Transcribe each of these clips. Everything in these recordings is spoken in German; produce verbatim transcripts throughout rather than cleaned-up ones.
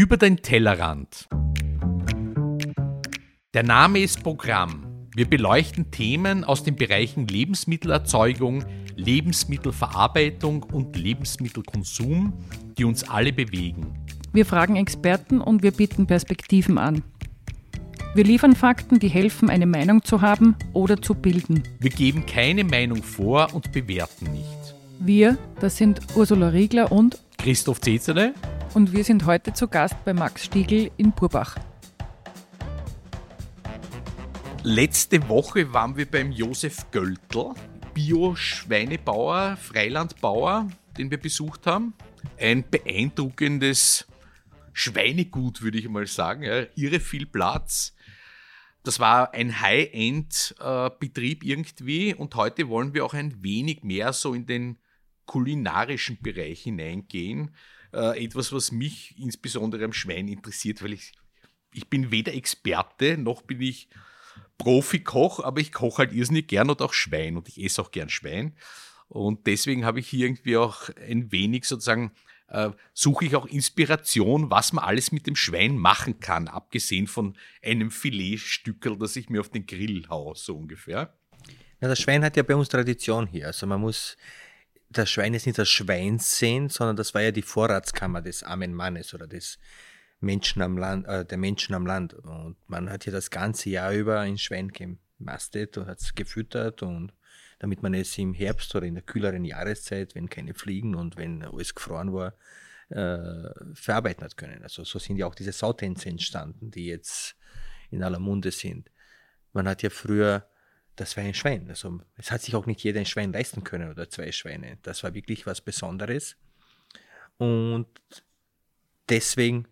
Über den Tellerrand. Der Name ist Programm. Wir beleuchten Themen aus den Bereichen Lebensmittelerzeugung, Lebensmittelverarbeitung und Lebensmittelkonsum, die uns alle bewegen. Wir fragen Experten und wir bieten Perspektiven an. Wir liefern Fakten, die helfen, eine Meinung zu haben oder zu bilden. Wir geben keine Meinung vor und bewerten nicht. Wir, das sind Ursula Riegler und Christoph Zezerle. Und wir sind heute zu Gast bei Max Stiegl in Purbach. Letzte Woche waren wir beim Josef Göttl, Bio-Schweinebauer, Freilandbauer, den wir besucht haben. Ein beeindruckendes Schweinegut, würde ich mal sagen. Ja, irre viel Platz. Das war ein High-End-Betrieb irgendwie. Und heute wollen wir auch ein wenig mehr so in den kulinarischen Bereich hineingehen. Äh, etwas, was mich insbesondere am Schwein interessiert, weil ich, ich bin weder Experte, noch bin ich Profikoch, aber ich koche halt irrsinnig gern und auch Schwein und ich esse auch gern Schwein. Und deswegen habe ich hier irgendwie auch ein wenig sozusagen, äh, suche ich auch Inspiration, was man alles mit dem Schwein machen kann, abgesehen von einem Filetstückerl, das ich mir auf den Grill haue, so ungefähr. Ja, das Schwein hat ja bei uns Tradition hier, also man muss... Das Schwein ist nicht das Schweinsehen, sondern das war ja die Vorratskammer des armen Mannes oder des Menschen am Land, äh, der Menschen am Land. Und man hat ja das ganze Jahr über ein Schwein gemastet und hat es gefüttert, und damit man es im Herbst oder in der kühleren Jahreszeit, wenn keine Fliegen und wenn alles gefroren war, äh, verarbeiten hat können. Also so sind ja auch diese Sautänze entstanden, die jetzt in aller Munde sind. Man hat ja früher... Das war ein Schwein. Also es hat sich auch nicht jeder ein Schwein leisten können oder zwei Schweine. Das war wirklich was Besonderes. Und deswegen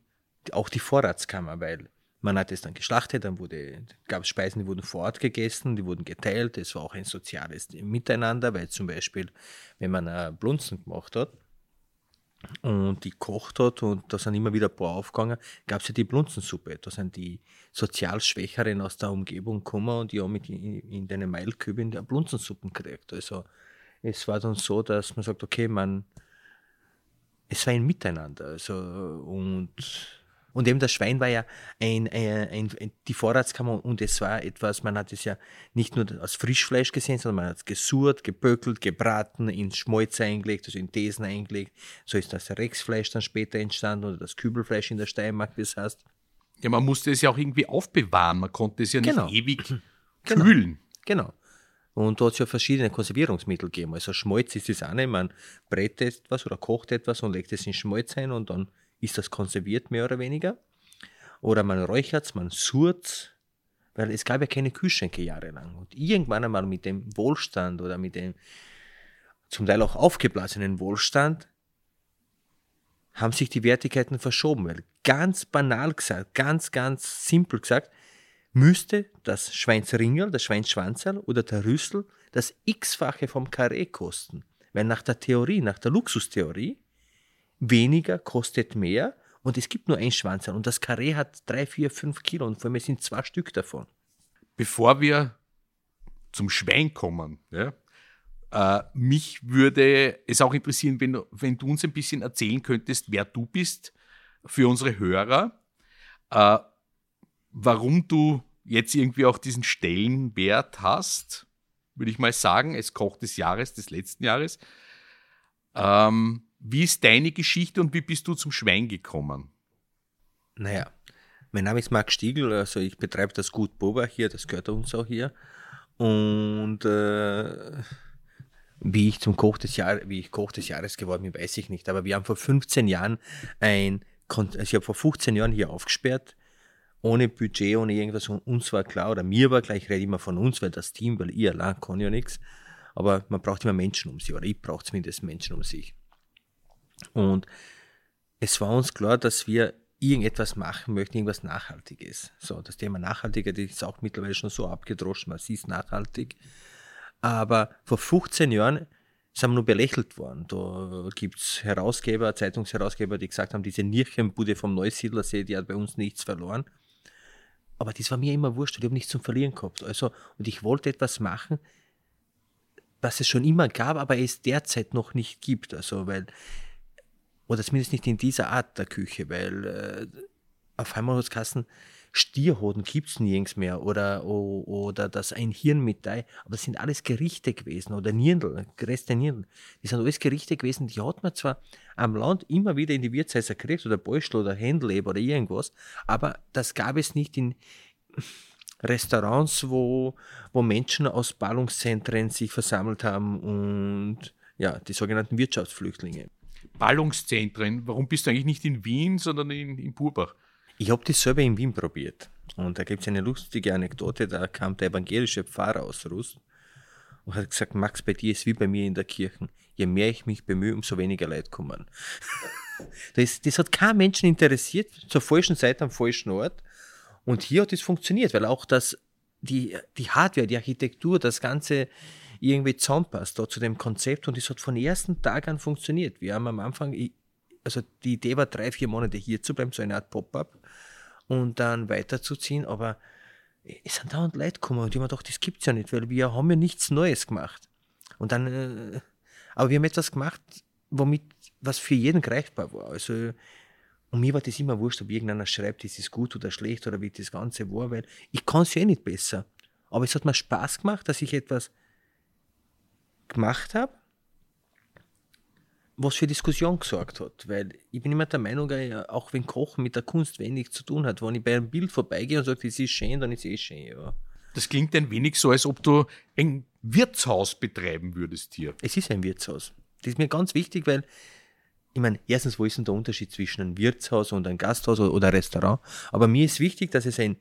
auch die Vorratskammer, weil man hat es dann geschlachtet, dann wurde, gab es Speisen, die wurden vor Ort gegessen, die wurden geteilt. Es war auch ein soziales Miteinander, weil zum Beispiel, wenn man Blunzen gemacht hat und die gekocht hat und da sind immer wieder ein paar aufgegangen, gab es ja die Blunzensuppe. Da sind die sozial Schwächeren aus der Umgebung gekommen und die haben mit in, in den Meilkübeln der Blunzensuppen gekriegt. Also es war dann so, dass man sagt, okay, man, es war ein Miteinander. Also, und, und eben das Schwein war ja ein, ein, ein, die Vorratskammer, und es war etwas, man hat es ja nicht nur als Frischfleisch gesehen, sondern man hat es gesurt, geböckelt, gebraten, ins Schmalz eingelegt, also in Thesen eingelegt. So ist das Rexfleisch dann später entstanden oder das Kübelfleisch in der Steiermark, wie es heißt. Ja, man musste es ja auch irgendwie aufbewahren, man konnte es ja nicht genau. ewig genau. kühlen. Genau. Und da hat es ja verschiedene Konservierungsmittel gegeben. Also Schmalz ist das eine, man brät etwas oder kocht etwas und legt es in Schmalz ein und dann ist das konserviert, mehr oder weniger. Oder man räuchert es, man surt, weil es gab ja keine Kühlschränke jahrelang. Und irgendwann einmal mit dem Wohlstand oder mit dem zum Teil auch aufgeblasenen Wohlstand haben sich die Wertigkeiten verschoben, weil ganz banal gesagt, ganz, ganz simpel gesagt, müsste das Schweinsringerl, das Schweinsschwanzerl oder der Rüssel das x-fache vom Karree kosten. Weil nach der Theorie, nach der Luxustheorie, weniger kostet mehr und es gibt nur ein Schwanzerl. Und das Karree hat drei, vier, fünf Kilo und vor allem sind zwei Stück davon. Bevor wir zum Schwein kommen, ja, Uh, mich würde es auch interessieren, wenn, wenn du uns ein bisschen erzählen könntest, wer du bist für unsere Hörer, uh, warum du jetzt irgendwie auch diesen Stellenwert hast, würde ich mal sagen, als Koch des Jahres, des letzten Jahres. Uh, wie ist deine Geschichte und wie bist du zum Schwein gekommen? Naja, mein Name ist Max Stiegl, also ich betreibe das Gut Purbach hier, das gehört uns auch hier. Und äh Wie ich zum Koch des Jahres, wie ich Koch des Jahres geworden bin, weiß ich nicht. Aber wir haben vor fünfzehn Jahren ein, also ich habe vor fünfzehn Jahren hier aufgesperrt, ohne Budget, ohne irgendwas. Und uns war klar, oder mir war klar, ich rede immer von uns, weil das Team, weil ich allein kann ja nichts. Aber man braucht immer Menschen um sich, oder ich brauche zumindest Menschen um sich. Und es war uns klar, dass wir irgendetwas machen möchten, irgendwas Nachhaltiges. So, das Thema Nachhaltigkeit ist auch mittlerweile schon so abgedroschen, man sieht nachhaltig. Aber vor fünfzehn Jahren sind wir nur belächelt worden. Da gibt es Herausgeber, Zeitungsherausgeber, die gesagt haben, diese Nierchenbude vom Neusiedlersee, die hat bei uns nichts verloren. Aber das war mir immer wurscht, ich habe nichts zum Verlieren gehabt. Also, und ich wollte etwas machen, was es schon immer gab, aber es derzeit noch nicht gibt. Also, weil Oder zumindest nicht in dieser Art der Küche, weil äh, auf einmal hat's geheißen, Stierhoden gibt es nirgends mehr oder, oder, oder das ein Hirn mit Ei. Aber das sind alles Gerichte gewesen oder Nierndl, Reste Nierndl. Das sind alles Gerichte gewesen, die hat man zwar am Land immer wieder in die Wirtshäuser gekriegt oder Beuschel oder Händleber oder irgendwas, aber das gab es nicht in Restaurants, wo, wo Menschen aus Ballungszentren sich versammelt haben und ja, die sogenannten Wirtschaftsflüchtlinge. Ballungszentren, warum bist du eigentlich nicht in Wien, sondern in, in Purbach? Ich habe das selber in Wien probiert und da gibt es eine lustige Anekdote, da kam der evangelische Pfarrer aus Russ und hat gesagt, Max, bei dir ist wie bei mir in der Kirche, je mehr ich mich bemühe, umso weniger Leute kommen. das, das hat kein Menschen interessiert, zur falschen Zeit am falschen Ort, und hier hat es funktioniert, weil auch das, die, die Hardware, die Architektur, das Ganze irgendwie zusammenpasst da zu dem Konzept, und es hat von ersten Tag an funktioniert. Wir haben am Anfang... Also die Idee war, drei, vier Monate hier zu bleiben, so eine Art Pop-up, und dann weiterzuziehen. Aber es sind dauernd Leute gekommen und ich habe mir gedacht, das gibt es ja nicht, weil wir haben ja nichts Neues gemacht. Und dann, äh, aber wir haben etwas gemacht, womit, was für jeden greifbar war. Also, und mir war das immer wurscht, ob irgendeiner schreibt, das ist gut oder schlecht oder wie das Ganze war, weil ich kann es ja eh nicht besser. Aber es hat mir Spaß gemacht, dass ich etwas gemacht habe, was für Diskussion gesorgt hat, weil ich bin immer der Meinung, auch wenn Kochen mit der Kunst wenig zu tun hat, wenn ich bei einem Bild vorbeigehe und sage, es ist schön, dann ist es eh schön, ja. Das klingt ein wenig so, als ob du ein Wirtshaus betreiben würdest hier. Es ist ein Wirtshaus. Das ist mir ganz wichtig, weil, ich meine, erstens, wo ist denn der Unterschied zwischen einem Wirtshaus und einem Gasthaus oder einem Restaurant? Aber mir ist wichtig, dass es ein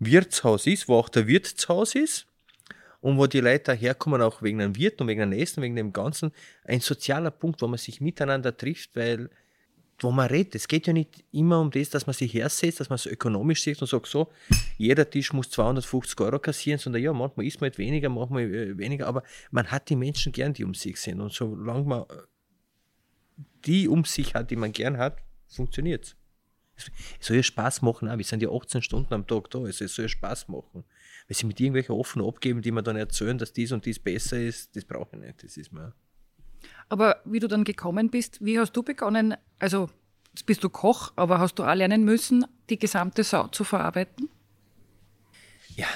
Wirtshaus ist, wo auch der Wirt zu Hause ist, und wo die Leute daherkommen, auch wegen einem Wirt und wegen einem Essen, wegen dem Ganzen, ein sozialer Punkt, wo man sich miteinander trifft, weil, wo man redet. Es geht ja nicht immer um das, dass man sich hersetzt, dass man es ökonomisch sieht und sagt so, jeder Tisch muss zweihundertfünfzig Euro kassieren, sondern ja, manchmal isst man halt weniger, manchmal weniger, aber man hat die Menschen gern, die um sich sind. Und solange man die um sich hat, die man gern hat, funktioniert es. Es soll ja Spaß machen auch. Wir sind ja achtzehn Stunden am Tag da, also es soll ja Spaß machen. Weil sie mit irgendwelchen offen abgeben, die mir dann erzählen, dass dies und dies besser ist, das brauche ich nicht, das ist mir... Aber wie du dann gekommen bist, wie hast du begonnen, also jetzt bist du Koch, aber hast du auch lernen müssen, die gesamte Sau zu verarbeiten? Ja,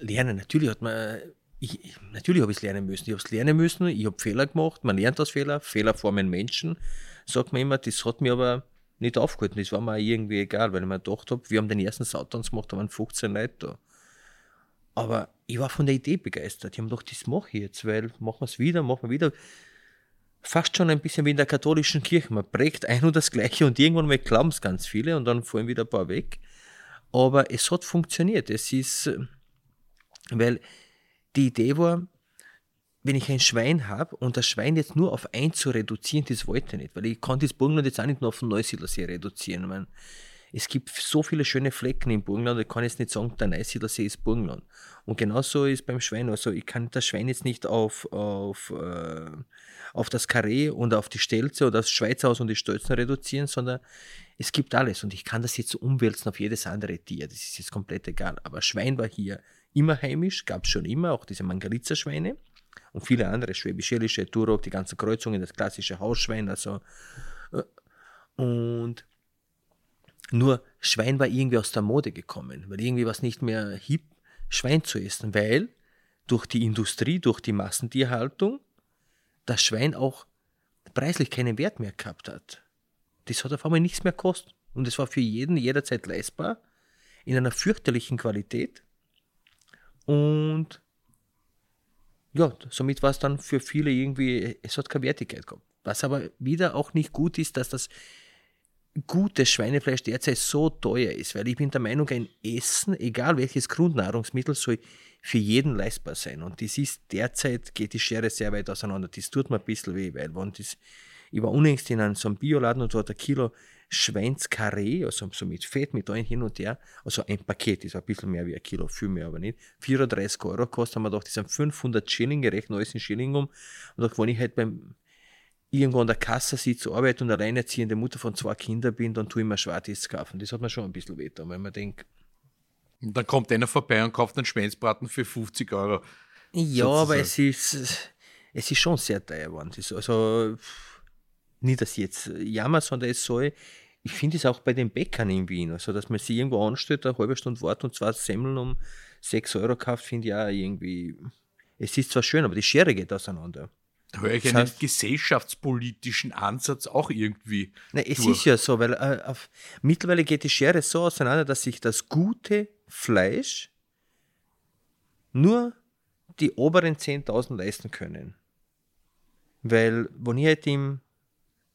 lernen, natürlich hat man... Ich, natürlich habe ich es lernen müssen. Ich habe es lernen müssen, ich habe Fehler gemacht, man lernt aus Fehlern, Fehler formen Menschen, sagt man immer, das hat mir aber... nicht aufgehalten. Das war mir irgendwie egal, weil ich mir gedacht habe, wir haben den ersten Sautanz gemacht, da waren fünfzehn Leute da. Aber ich war von der Idee begeistert. Ich habe mir gedacht, das mache ich jetzt, weil machen wir es wieder, machen wir wieder. Fast schon ein bisschen wie in der katholischen Kirche. Man prägt ein und das Gleiche und irgendwann mal glauben es ganz viele und dann fallen wieder ein paar weg. Aber es hat funktioniert. Es ist, weil die Idee war, wenn ich ein Schwein habe und das Schwein jetzt nur auf eins zu reduzieren, das wollte ich nicht, weil ich kann das Burgenland jetzt auch nicht nur auf den Neusiedlersee reduzieren. Ich meine, es gibt so viele schöne Flecken im Burgenland, ich kann jetzt nicht sagen, der Neusiedlersee ist Burgenland. Und genauso ist beim Schwein, also ich kann das Schwein jetzt nicht auf, auf, äh, auf das Karree und auf die Stelze oder aufs Schweizerhaus und die Stelzen reduzieren, sondern es gibt alles und ich kann das jetzt umwälzen auf jedes andere Tier, das ist jetzt komplett egal. Aber Schwein war hier immer heimisch, gab es schon immer, auch diese Mangalitzer-Schweine. Und viele andere, Schwäbisch-Hellische, Turok, die ganzen Kreuzungen, das klassische Hausschwein. Also. Und nur Schwein war irgendwie aus der Mode gekommen, weil irgendwie war es nicht mehr hip, Schwein zu essen, weil durch die Industrie, durch die Massentierhaltung, das Schwein auch preislich keinen Wert mehr gehabt hat. Das hat auf einmal nichts mehr gekostet. Und es war für jeden jederzeit leistbar, in einer fürchterlichen Qualität. Und ja, somit war es dann für viele irgendwie, es hat keine Wertigkeit gehabt. Was aber wieder auch nicht gut ist, dass das gute Schweinefleisch derzeit so teuer ist, weil ich bin der Meinung, ein Essen, egal welches Grundnahrungsmittel, soll für jeden leistbar sein. Und das ist derzeit, geht die Schere sehr weit auseinander. Das tut mir ein bisschen weh, weil wenn das, ich war unlängst in einem, so einem Bioladen und da hat ein Kilo Schweinskarree, also so mit Fett, mit allem hin und her, also ein Paket, ist ein bisschen mehr wie ein Kilo, viel mehr aber nicht, vierunddreißig Euro kostet, haben wir gedacht, das sind fünfhundert Schilling, gerechnet alles in Schilling um, und auch wenn ich halt beim, irgendwo an der Kasse sitze, arbeite und alleinerziehende Mutter von zwei Kindern bin, dann tue ich mir Schwarz kaufen, das hat mir schon ein bisschen weh da, weil man denkt. Und dann kommt einer vorbei und kauft einen Schweinsbraten für fünfzig Euro. Ja, sozusagen. Aber es ist, es ist schon sehr teuer geworden, also nicht, dass ich jetzt jammer, sondern es soll, ich finde es auch bei den Bäckern in Wien, also dass man sich irgendwo anstellt, eine halbe Stunde wartet und zwei Semmeln um sechs Euro kauft, finde ich auch irgendwie, es ist zwar schön, aber die Schere geht auseinander. Da höre ich das einen heißt, gesellschaftspolitischen Ansatz auch irgendwie. Nein, es durch. Ist ja so, weil äh, auf, mittlerweile geht die Schere so auseinander, dass sich das gute Fleisch nur die oberen zehntausend leisten können. Weil, wenn ich halt im,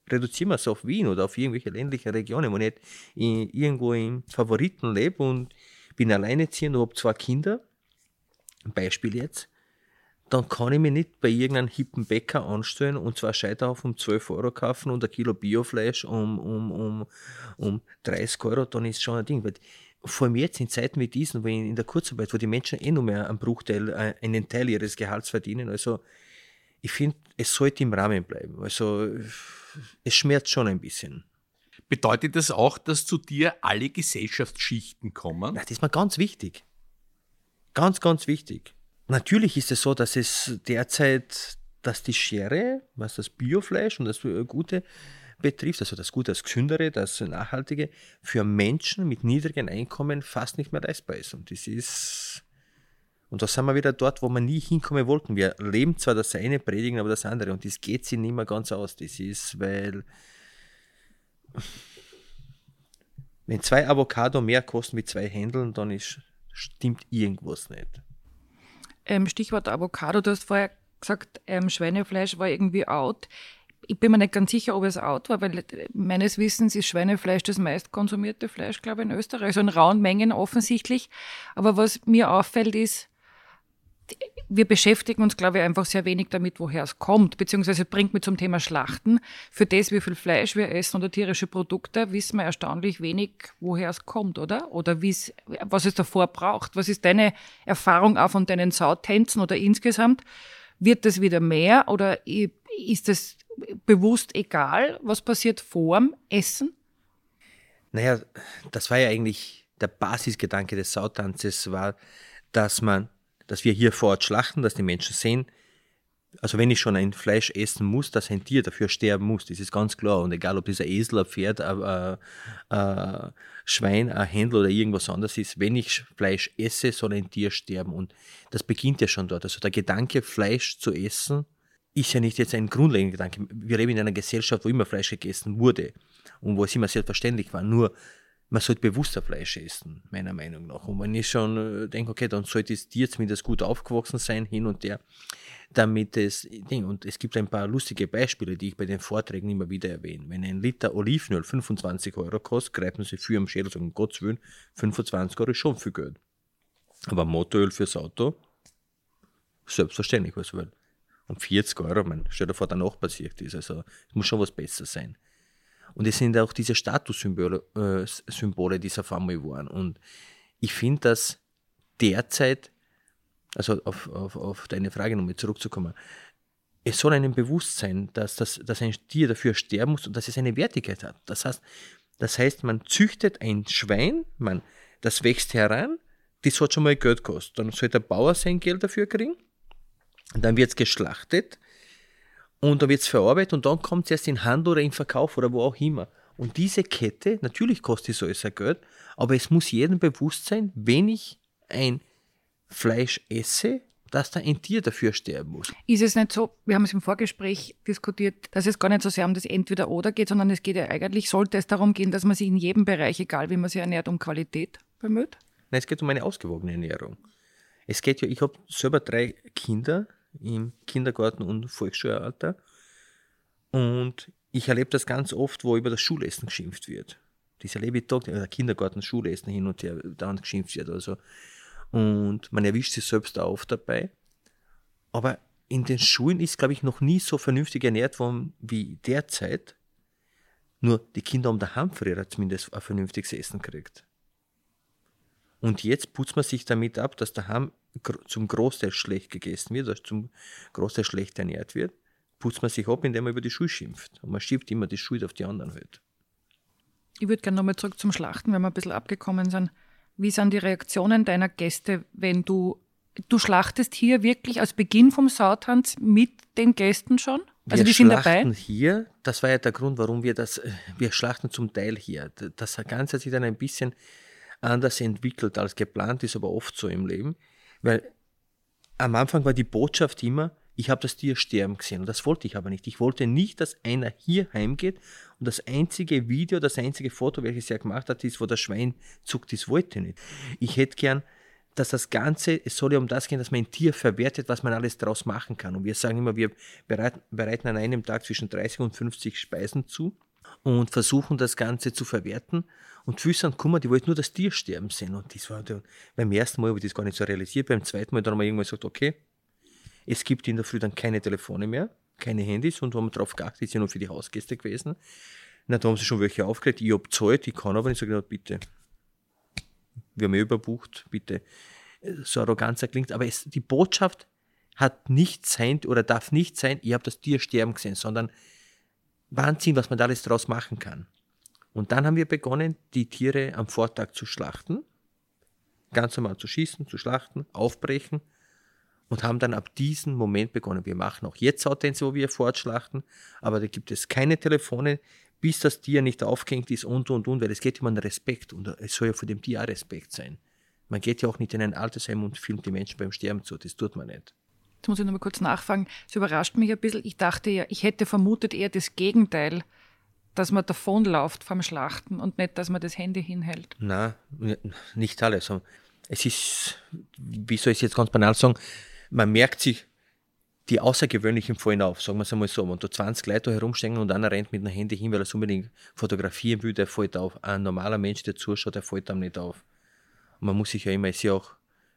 reduzieren wir es auf Wien oder auf irgendwelche ländlichen Regionen, wenn ich halt in, irgendwo im Favoriten lebe und bin alleinerziehend und habe zwei Kinder, ein Beispiel jetzt, dann kann ich mich nicht bei irgendeinem hippen Bäcker anstellen und zwar Scheiterhaufen um zwölf Euro kaufen und ein Kilo Biofleisch um, um, um, um dreißig Euro, dann ist schon ein Ding. Weil vor allem jetzt in Zeiten wie diesen, wenn in der Kurzarbeit, wo die Menschen eh nur mehr einen Bruchteil, einen Teil ihres Gehalts verdienen, also ich finde, es sollte im Rahmen bleiben. Also es schmerzt schon ein bisschen. Bedeutet das auch, dass zu dir alle Gesellschaftsschichten kommen? Na, das ist mir ganz wichtig. Ganz, ganz wichtig. Natürlich ist es so, dass es derzeit, dass die Schere, was das Biofleisch und das Gute betrifft, also das Gute, das Gesündere, das Nachhaltige, für Menschen mit niedrigen Einkommen fast nicht mehr leistbar ist. Und das ist, und da sind wir wieder dort, wo wir nie hinkommen wollten. Wir leben zwar das eine, predigen aber das andere. Und das geht sich nicht mehr ganz aus. Das ist, weil, wenn zwei Avocado mehr kosten wie zwei Händeln, dann ist, stimmt irgendwas nicht. Stichwort Avocado, du hast vorher gesagt, ähm, Schweinefleisch war irgendwie out. Ich bin mir nicht ganz sicher, ob es out war, weil meines Wissens ist Schweinefleisch das meistkonsumierte Fleisch, glaube ich, in Österreich, so in rauen Mengen offensichtlich. Aber was mir auffällt ist, wir beschäftigen uns, glaube ich, einfach sehr wenig damit, woher es kommt, beziehungsweise bringt mich zum Thema Schlachten. Für das, wie viel Fleisch wir essen oder tierische Produkte, wissen wir erstaunlich wenig, woher es kommt, oder? Oder wie's, was es davor braucht. Was ist deine Erfahrung auch von deinen Sautänzen oder insgesamt? Wird das wieder mehr oder ist das bewusst egal, was passiert vorm Essen? Naja, das war ja eigentlich der Basisgedanke des Sautanzes, war, dass man dass wir hier vor Ort schlachten, dass die Menschen sehen, also wenn ich schon ein Fleisch essen muss, dass ein Tier dafür sterben muss, das ist ganz klar. Und egal, ob das ein Esel, ein Pferd, ein, ein Schwein, ein Händel oder irgendwas anderes ist, wenn ich Fleisch esse, soll ein Tier sterben. Und das beginnt ja schon dort. Also der Gedanke, Fleisch zu essen, ist ja nicht jetzt ein grundlegender Gedanke. Wir leben in einer Gesellschaft, wo immer Fleisch gegessen wurde und wo es immer selbstverständlich war, nur man sollte bewusster Fleisch essen, meiner Meinung nach. Und wenn ich schon denke, okay, dann sollte das Tier zumindest gut aufgewachsen sein, hin und her, damit es, und es gibt ein paar lustige Beispiele, die ich bei den Vorträgen immer wieder erwähne. Wenn ein Liter Olivenöl fünfundzwanzig Euro kostet, greifen sie für am Schädel, sagen, um Gottes Willen, fünfundzwanzig Euro ist schon viel Geld. Aber Motoröl fürs Auto, selbstverständlich, was will. Und vierzig Euro, man, stell dir vor, danach passiert ist, also es muss schon was Besseres sein. Und es sind auch diese Statussymbole äh, Symbole dieser Familie waren. Und ich finde, dass derzeit, also auf, auf, auf deine Frage nochmal zurückzukommen, es soll einem bewusst sein, dass, dass, dass ein Tier dafür sterben muss und dass es eine Wertigkeit hat. Das heißt, das heißt man züchtet ein Schwein, man, das wächst heran, das hat schon mal Geld gekostet. Dann soll der Bauer sein Geld dafür kriegen, dann wird es geschlachtet. Und dann wird es verarbeitet und dann kommt es erst in Handel oder in Verkauf oder wo auch immer. Und diese Kette, natürlich kostet so alles ein Geld, aber es muss jedem bewusst sein, wenn ich ein Fleisch esse, dass da ein Tier dafür sterben muss. Ist es nicht so, wir haben es im Vorgespräch diskutiert, dass es gar nicht so sehr um das Entweder-Oder geht, sondern es geht ja eigentlich, sollte es darum gehen, dass man sich in jedem Bereich, egal wie man sich ernährt, um Qualität bemüht? Nein, es geht um eine ausgewogene Ernährung. Es geht ja, ich habe selber drei Kinder, im Kindergarten und Volksschulalter. Und ich erlebe das ganz oft, wo über das Schulessen geschimpft wird. Das erlebe ich täglich, also Kindergarten, Schulessen hin und her, da geschimpft wird. Also. Und man erwischt sich selbst auch dabei. Aber in den Schulen ist, glaube ich, noch nie so vernünftig ernährt worden wie derzeit. Nur die Kinder haben daheim früher zumindest ein vernünftiges Essen gekriegt. Und jetzt putzt man sich damit ab, dass daheim zum Großteil schlecht gegessen wird, also zum Großteil schlecht ernährt wird, putzt man sich ab, indem man über die Schuld schimpft. Und man schiebt immer die Schuld auf die anderen halt. Ich würde gerne nochmal zurück zum Schlachten, weil wir ein bisschen abgekommen sind. Wie sind die Reaktionen deiner Gäste, wenn du, du schlachtest hier wirklich als Beginn vom Sautanz mit den Gästen schon? Also wir die sind dabei? Wir schlachten hier, das war ja der Grund, warum wir das, wir schlachten zum Teil hier. Das Ganze hat sich dann ein bisschen anders entwickelt als geplant, ist aber oft so im Leben. Weil am Anfang war die Botschaft immer, ich habe das Tier sterben gesehen und das wollte ich aber nicht. Ich wollte nicht, dass einer hier heimgeht und das einzige Video, das einzige Foto, welches er gemacht hat, ist, wo das Schwein zuckt, das wollte ich nicht. Ich hätte gern, dass das Ganze, es soll ja um das gehen, dass man ein Tier verwertet, was man alles draus machen kann. Und wir sagen immer, wir bereiten, bereiten an einem Tag zwischen dreißig und fünfzig Speisen zu und versuchen das Ganze zu verwerten. Und viele sind gekommen, die wollten nur das Tier sterben sehen. Und das war beim ersten Mal, habe ich das gar nicht so realisiert, beim zweiten Mal dann haben wir irgendwann gesagt, okay, es gibt in der Früh dann keine Telefone mehr, keine Handys und haben wir drauf geachtet, das ist ja nur für die Hausgäste gewesen. Na, da haben sie schon welche aufgeregt, ich habe gezahlt, ich kann aber nicht, ich sage, bitte, wir haben überbucht, bitte. So arrogant klingt, aber es, die Botschaft hat nicht sein oder darf nicht sein, ich habe das Tier sterben gesehen, sondern Wahnsinn, was man da alles draus machen kann. Und dann haben wir begonnen, die Tiere am Vortag zu schlachten, ganz normal zu schießen, zu schlachten, aufbrechen und haben dann ab diesem Moment begonnen. Wir machen auch jetzt Autenz, wo wir fortschlachten, aber da gibt es keine Telefone, bis das Tier nicht aufgehängt ist und, und, und, weil es geht immer um Respekt und es soll ja vor dem Tier auch Respekt sein. Man geht ja auch nicht in ein Altersheim und filmt die Menschen beim Sterben zu, das tut man nicht. Jetzt muss ich noch mal kurz nachfragen, das überrascht mich ein bisschen. Ich dachte ja, ich hätte vermutet eher das Gegenteil, dass man davonläuft vom Schlachten und nicht, dass man das Handy hinhält. Nein, nicht alles. Es ist, wie soll ich es jetzt ganz banal sagen, man merkt sich, die außergewöhnlichen fallen auf, sagen wir es einmal so. Wenn da zwanzig Leute herumstehen und einer rennt mit einem Handy hin, weil er es unbedingt fotografieren will, der fällt auf. Ein normaler Mensch, der zuschaut, der fällt einem nicht auf. Und man muss sich ja immer, es ist ja auch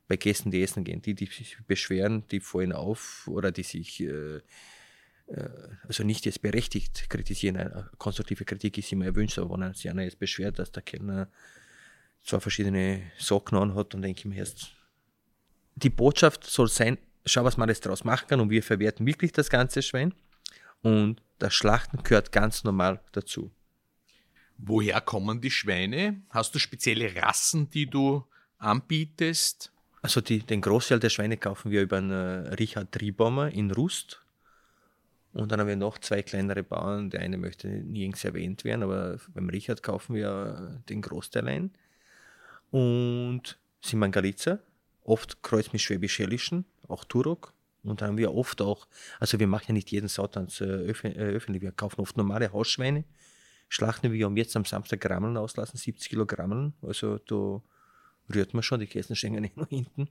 bei Gästen, die essen gehen, die, die sich beschweren, die fallen auf oder die sich, äh, äh, also nicht jetzt berechtigt kritisieren. Eine konstruktive Kritik ist immer erwünscht, aber wenn sich einer jetzt beschwert, dass der Kellner zwei verschiedene Socken anhat, dann denke ich mir erst, die Botschaft soll sein, schau, was man alles draus machen kann und wir verwerten wirklich das ganze Schwein und das Schlachten gehört ganz normal dazu. Woher kommen die Schweine? Hast du spezielle Rassen, die du anbietest? Also die, den Großteil der Schweine kaufen wir über einen Richard Triebaumer in Rust und dann haben wir noch zwei kleinere Bauern, der eine möchte nirgends erwähnt werden, aber beim Richard kaufen wir den Großteil ein und Simangalitzer, oft kreuz mit Schwäbisch-Hellischen, auch Turok. Und dann haben wir oft auch, also wir machen ja nicht jeden Sautanz äh, öffentlich, wir kaufen oft normale Hausschweine, schlachten wir um jetzt am Samstag Grammeln auslassen, siebzig Kilo Grammeln, also da rührt man schon, die Kästen stehen ja nicht nur hinten.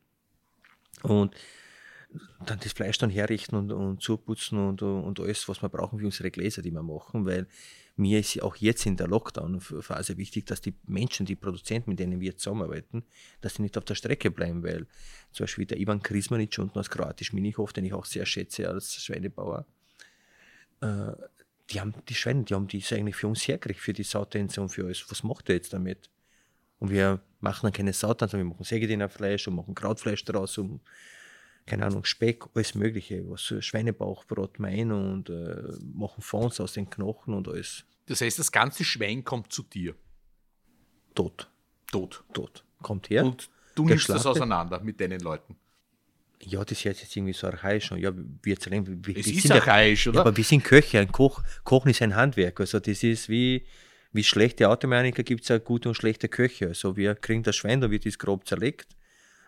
Und dann das Fleisch dann herrichten und, und zuputzen und, und alles, was wir brauchen für unsere Gläser, die wir machen, weil mir ist auch jetzt in der Lockdown-Phase wichtig, dass die Menschen, die Produzenten, mit denen wir zusammenarbeiten, dass die nicht auf der Strecke bleiben, weil zum Beispiel der Ivan Krizmanic unten aus Kroatisch Minichhof, den ich auch sehr schätze als Schweinebauer, äh, die haben die Schweine, die haben das eigentlich für uns hergekriegt, für die Sautänze und für alles. Was macht er jetzt damit? Und wir machen dann keine Sautänze, wir machen Sägedienerfleisch und machen Krautfleisch draus und keine Ahnung, Speck, alles Mögliche, was Schweinebauchbrot meinen und äh, machen Fonds aus den Knochen und alles. Das heißt, das ganze Schwein kommt zu dir? Tot. Tot? Tot. Kommt her. Und du nimmst das auseinander mit deinen Leuten? Ja, das ist jetzt irgendwie so archaisch schon. Ja, wir erzählen, wir, es wir ist sind archaisch, ja, oder? Ja, aber wir sind Köche, ein Koch, Kochen ist ein Handwerk. Also das ist wie, wie schlechte Automechaniker, gibt es auch gute und schlechte Köche. Also wir kriegen das Schwein, dann wird das grob zerlegt,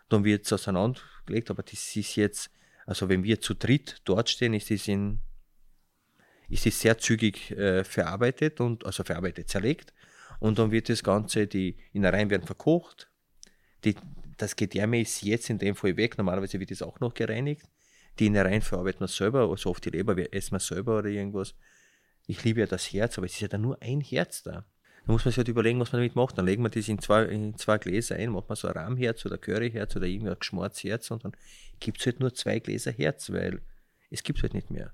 dann wird es auseinandergelegt, aber das ist jetzt, also wenn wir zu dritt dort stehen, ist es in, ist es sehr zügig äh, verarbeitet und, also verarbeitet, zerlegt und dann wird das Ganze, die Innereien werden verkocht, die, das Gedärme ist jetzt in dem Fall weg, normalerweise wird das auch noch gereinigt, die Innereien verarbeiten wir selber, also oft die Leber essen wir selber oder irgendwas. Ich liebe ja das Herz, aber es ist ja dann nur ein Herz da. Da muss man sich halt überlegen, was man damit macht. Dann legen wir das in zwei, in zwei Gläser ein, macht man so ein Rahmherz oder Curryherz oder irgendein geschmortes Herz und dann gibt es halt nur zwei Gläser Herz, weil es gibt es halt nicht mehr.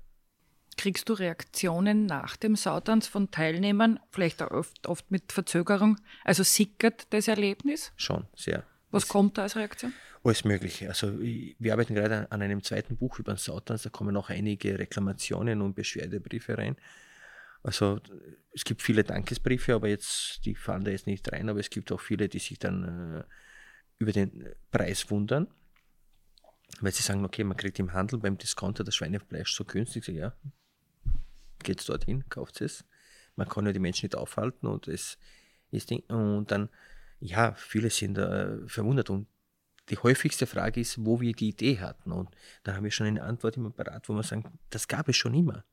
Kriegst du Reaktionen nach dem Sautanz von Teilnehmern, vielleicht auch oft, oft mit Verzögerung, also sickert das Erlebnis? Schon, sehr. Was das kommt da als Reaktion? Alles Mögliche. Also wir arbeiten gerade an einem zweiten Buch über den Sautanz, da kommen auch einige Reklamationen und Beschwerdebriefe rein. Also es gibt viele Dankesbriefe, aber jetzt, die fahren da jetzt nicht rein, aber es gibt auch viele, die sich dann äh, über den Preis wundern, weil sie sagen, okay, man kriegt im Handel beim Discounter das Schweinefleisch so günstig. Ja, geht's dorthin, kauft es. Man kann ja die Menschen nicht aufhalten und es ist, und dann, ja, viele sind äh, verwundert und die häufigste Frage ist, wo wir die Idee hatten, und da haben wir schon eine Antwort immer parat, wo wir sagen, das gab es schon immer.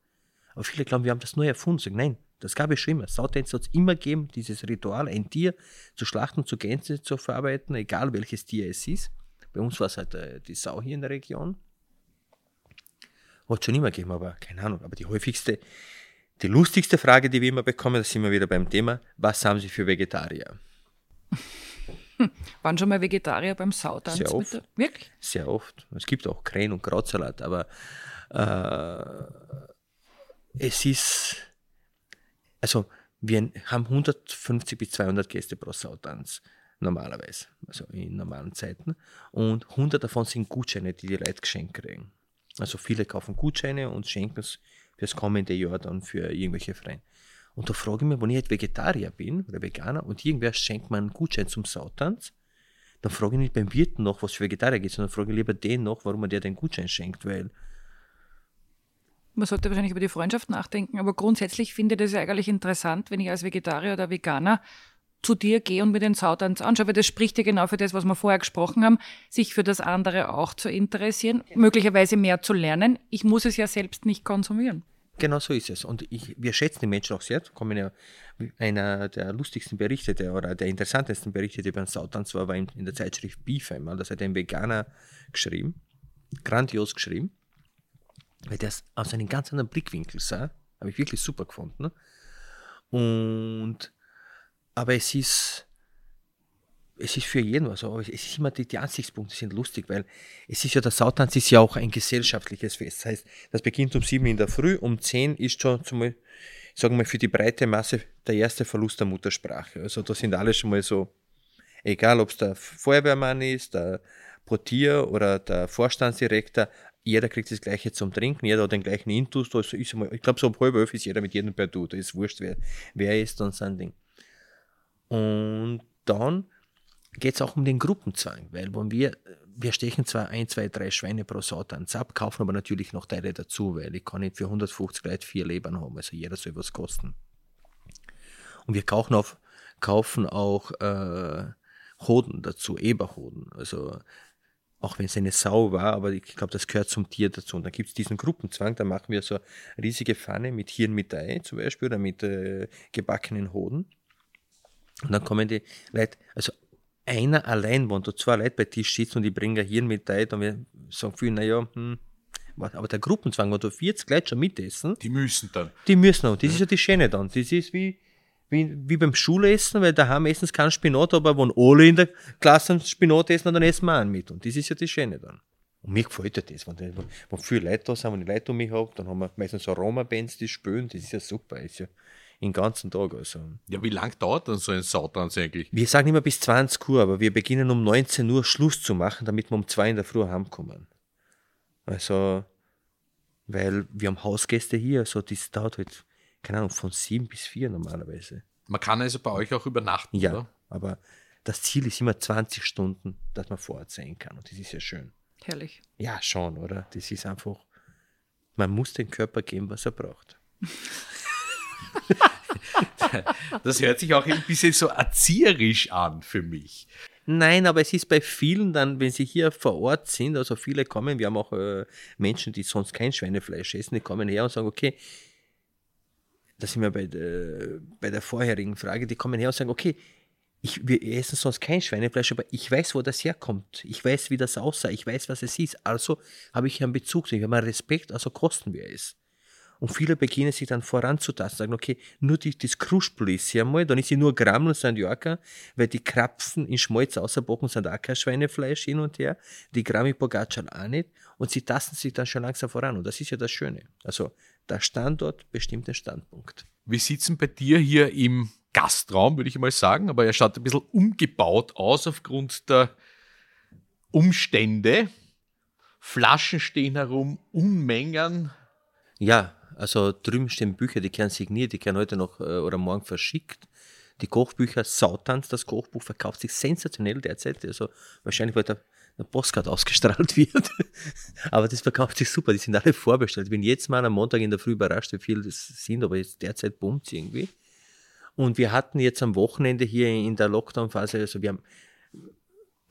Aber viele glauben, wir haben das neu erfunden. Sagen, nein, das gab es schon immer. Sautänze hat es immer gegeben, dieses Ritual, ein Tier zu schlachten, zu Gänse zu verarbeiten, egal welches Tier es ist. Bei uns war es halt äh, die Sau hier in der Region. Hat es schon immer gegeben, aber keine Ahnung. Aber die häufigste, die lustigste Frage, die wir immer bekommen, da sind wir wieder beim Thema, was haben Sie für Vegetarier? Hm. Waren schon mal Vegetarier beim Sautanz? Sehr oft. Bitte? Wirklich? Sehr oft. Es gibt auch Krähen und Krautsalat, aber äh, es ist, also wir haben hundertfünfzig bis zweihundert Gäste pro Sautanz normalerweise, also in normalen Zeiten, und hundert davon sind Gutscheine, die die Leute geschenkt kriegen. Also viele kaufen Gutscheine und schenken es fürs kommende Jahr dann für irgendwelche Freien. Und da frage ich mich, wenn ich halt Vegetarier bin oder Veganer und irgendwer schenkt mir einen Gutschein zum Sautanz, dann frage ich nicht beim Wirten noch, was für Vegetarier geht, sondern frage ich lieber den noch, warum er dir den Gutschein schenkt, weil man sollte wahrscheinlich über die Freundschaft nachdenken, aber grundsätzlich finde ich das ja eigentlich interessant, wenn ich als Vegetarier oder Veganer zu dir gehe und mir den Sautanz anschaue, weil das spricht ja genau für das, was wir vorher gesprochen haben, sich für das andere auch zu interessieren, genau. Möglicherweise mehr zu lernen. Ich muss es ja selbst nicht konsumieren. Genau so ist es. Und ich, wir schätzen die Menschen auch sehr. Da kommen ja einer der lustigsten Berichte der, oder der interessantesten Berichte, die beim Sautanz war, war in, in der Zeitschrift Beef einmal. Das hat ein Veganer geschrieben, grandios geschrieben, weil der es aus einem ganz anderen Blickwinkel sah. Habe ich wirklich super gefunden. Und aber es ist, es ist für jeden was. Also es ist immer die, die Ansichtspunkte sind lustig, weil es ist ja, der Sautanz ist ja auch ein gesellschaftliches Fest. Das heißt, das beginnt um sieben in der Früh, um zehn ist schon zum, sagen wir mal, für die breite Masse der erste Verlust der Muttersprache. Also da sind alle schon mal so, egal ob es der Feuerwehrmann ist, der Portier oder der Vorstandsdirektor, jeder kriegt das Gleiche zum Trinken, jeder hat den gleichen Intus. Also ich glaube, so um halb elf ist jeder mit jedem per Du. Da ist wurscht, wer, wer ist und so ein Ding. Und dann geht es auch um den Gruppenzwang, weil wenn wir, wir stechen zwar ein, zwei, drei Schweine pro Sautanz ab, kaufen aber natürlich noch Teile dazu, weil ich kann nicht für hundertfünfzig Leute vier Lebern haben, also jeder soll was kosten. Und wir kaufen, auf, kaufen auch äh, Hoden dazu, Eberhoden, also auch wenn es eine Sau war, aber ich glaube, das gehört zum Tier dazu. Und dann gibt es diesen Gruppenzwang, da machen wir so eine riesige Pfanne mit Hirnmitei zum Beispiel oder mit äh, gebackenen Hoden. Und dann kommen die Leute, also einer allein, wenn da zwei Leute bei Tisch sitzen und die bringen ein Hirn mit rein, dann sagen viele, naja, hm, aber der Gruppenzwang, wenn da vierzig Leute schon mitessen. Die müssen dann. Die müssen dann. Das ist ja die Schöne dann. Das ist wie, wie, wie beim Schulessen, weil daheim essen es keinen Spinat, aber wenn alle in der Klasse Spinat essen, dann essen wir einen mit. Und das ist ja die Schöne dann. Und mir gefällt ja das, wenn, die, wenn viele Leute da sind, wenn ich Leute um mich habe, dann haben wir meistens so Roma-Bands, die spielen, das ist ja super, ist ja den ganzen Tag. Also. Ja, wie lange dauert dann so ein Sautanz eigentlich? Wir sagen immer bis zwanzig Uhr, aber wir beginnen um neunzehn Uhr Schluss zu machen, damit wir um zwei in der Früh heimkommen. Also, weil wir haben Hausgäste hier, also das dauert halt, keine Ahnung, von sieben bis vier normalerweise. Man kann also bei euch auch übernachten, ja, oder? Aber das Ziel ist immer zwanzig Stunden, dass man vor Ort sein kann, und das ist ja schön. Herrlich. Ja, schon, oder? Das ist einfach, man muss dem Körper geben, was er braucht. Das hört sich auch ein bisschen so erzieherisch an für mich. Nein, aber es ist bei vielen dann, wenn sie hier vor Ort sind, also viele kommen, wir haben auch äh, Menschen, die sonst kein Schweinefleisch essen, die kommen her und sagen, okay, da sind wir bei der, bei der vorherigen Frage, die kommen her und sagen, okay, ich, wir essen sonst kein Schweinefleisch, aber ich weiß, wo das herkommt, ich weiß, wie das aussah, ich weiß, was es ist, also habe ich einen Bezug, ich habe einen Respekt, also kosten wir es. Und viele beginnen sich dann voranzutasten, sagen, okay, nur die, das Kruspel ist ja mal, dann ist sie nur Grammel und Sandjaka, weil die Krapfen in Schmalz ausgebacken sind auch kein Schweinefleisch hin und her, die Grammi Bogatschal auch nicht, und sie tasten sich dann schon langsam voran, und das ist ja das Schöne. Also der Standort bestimmt den Standpunkt. Wir sitzen bei dir hier im Gastraum, würde ich mal sagen, aber er schaut ein bisschen umgebaut aus aufgrund der Umstände. Flaschen stehen herum, Unmengen. Ja, also drüben stehen Bücher, die werden signiert, die werden heute noch äh, oder morgen verschickt. die Kochbücher Sautanz, das Kochbuch verkauft sich sensationell derzeit, also wahrscheinlich, weil der, der Postcard ausgestrahlt wird, aber das verkauft sich super, die sind alle vorbestellt. Ich bin jetzt mal am Montag in der Früh überrascht, wie viele das sind, aber jetzt derzeit boomt es irgendwie. Und wir hatten jetzt am Wochenende hier in der Lockdown-Phase, also wir haben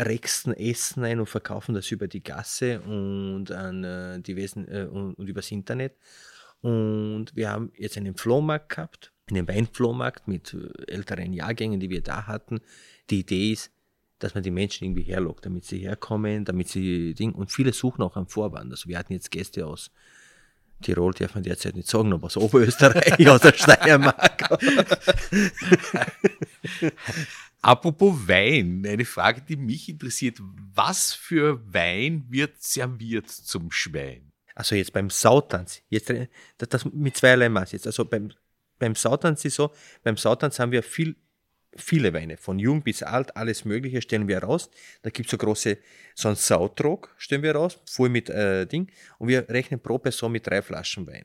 Rexen essen ein und verkaufen das über die Gasse und, an, äh, diversen, äh, und, und übers Internet. Und wir haben jetzt einen Flohmarkt gehabt, einen Weinflohmarkt mit älteren Jahrgängen, die wir da hatten. Die Idee ist, dass man die Menschen irgendwie herlockt, damit sie herkommen, damit sie Ding. Und viele suchen auch einen Vorwand. Also wir hatten jetzt Gäste aus Tirol, darf man derzeit nicht sagen, aber aus Oberösterreich, aus der Steiermark. Apropos Wein, eine Frage, die mich interessiert. Was für Wein wird serviert zum Schwein? Also jetzt beim Sautanz, jetzt, das mit zweierlei Maß jetzt. Also beim, beim Sautanz ist so, beim Sautanz haben wir viel, viele Weine, von jung bis alt, alles Mögliche stellen wir raus. Da gibt es so große, so einen Sautrog stellen wir raus, voll mit äh, Ding. Und wir rechnen pro Person mit drei Flaschen Wein.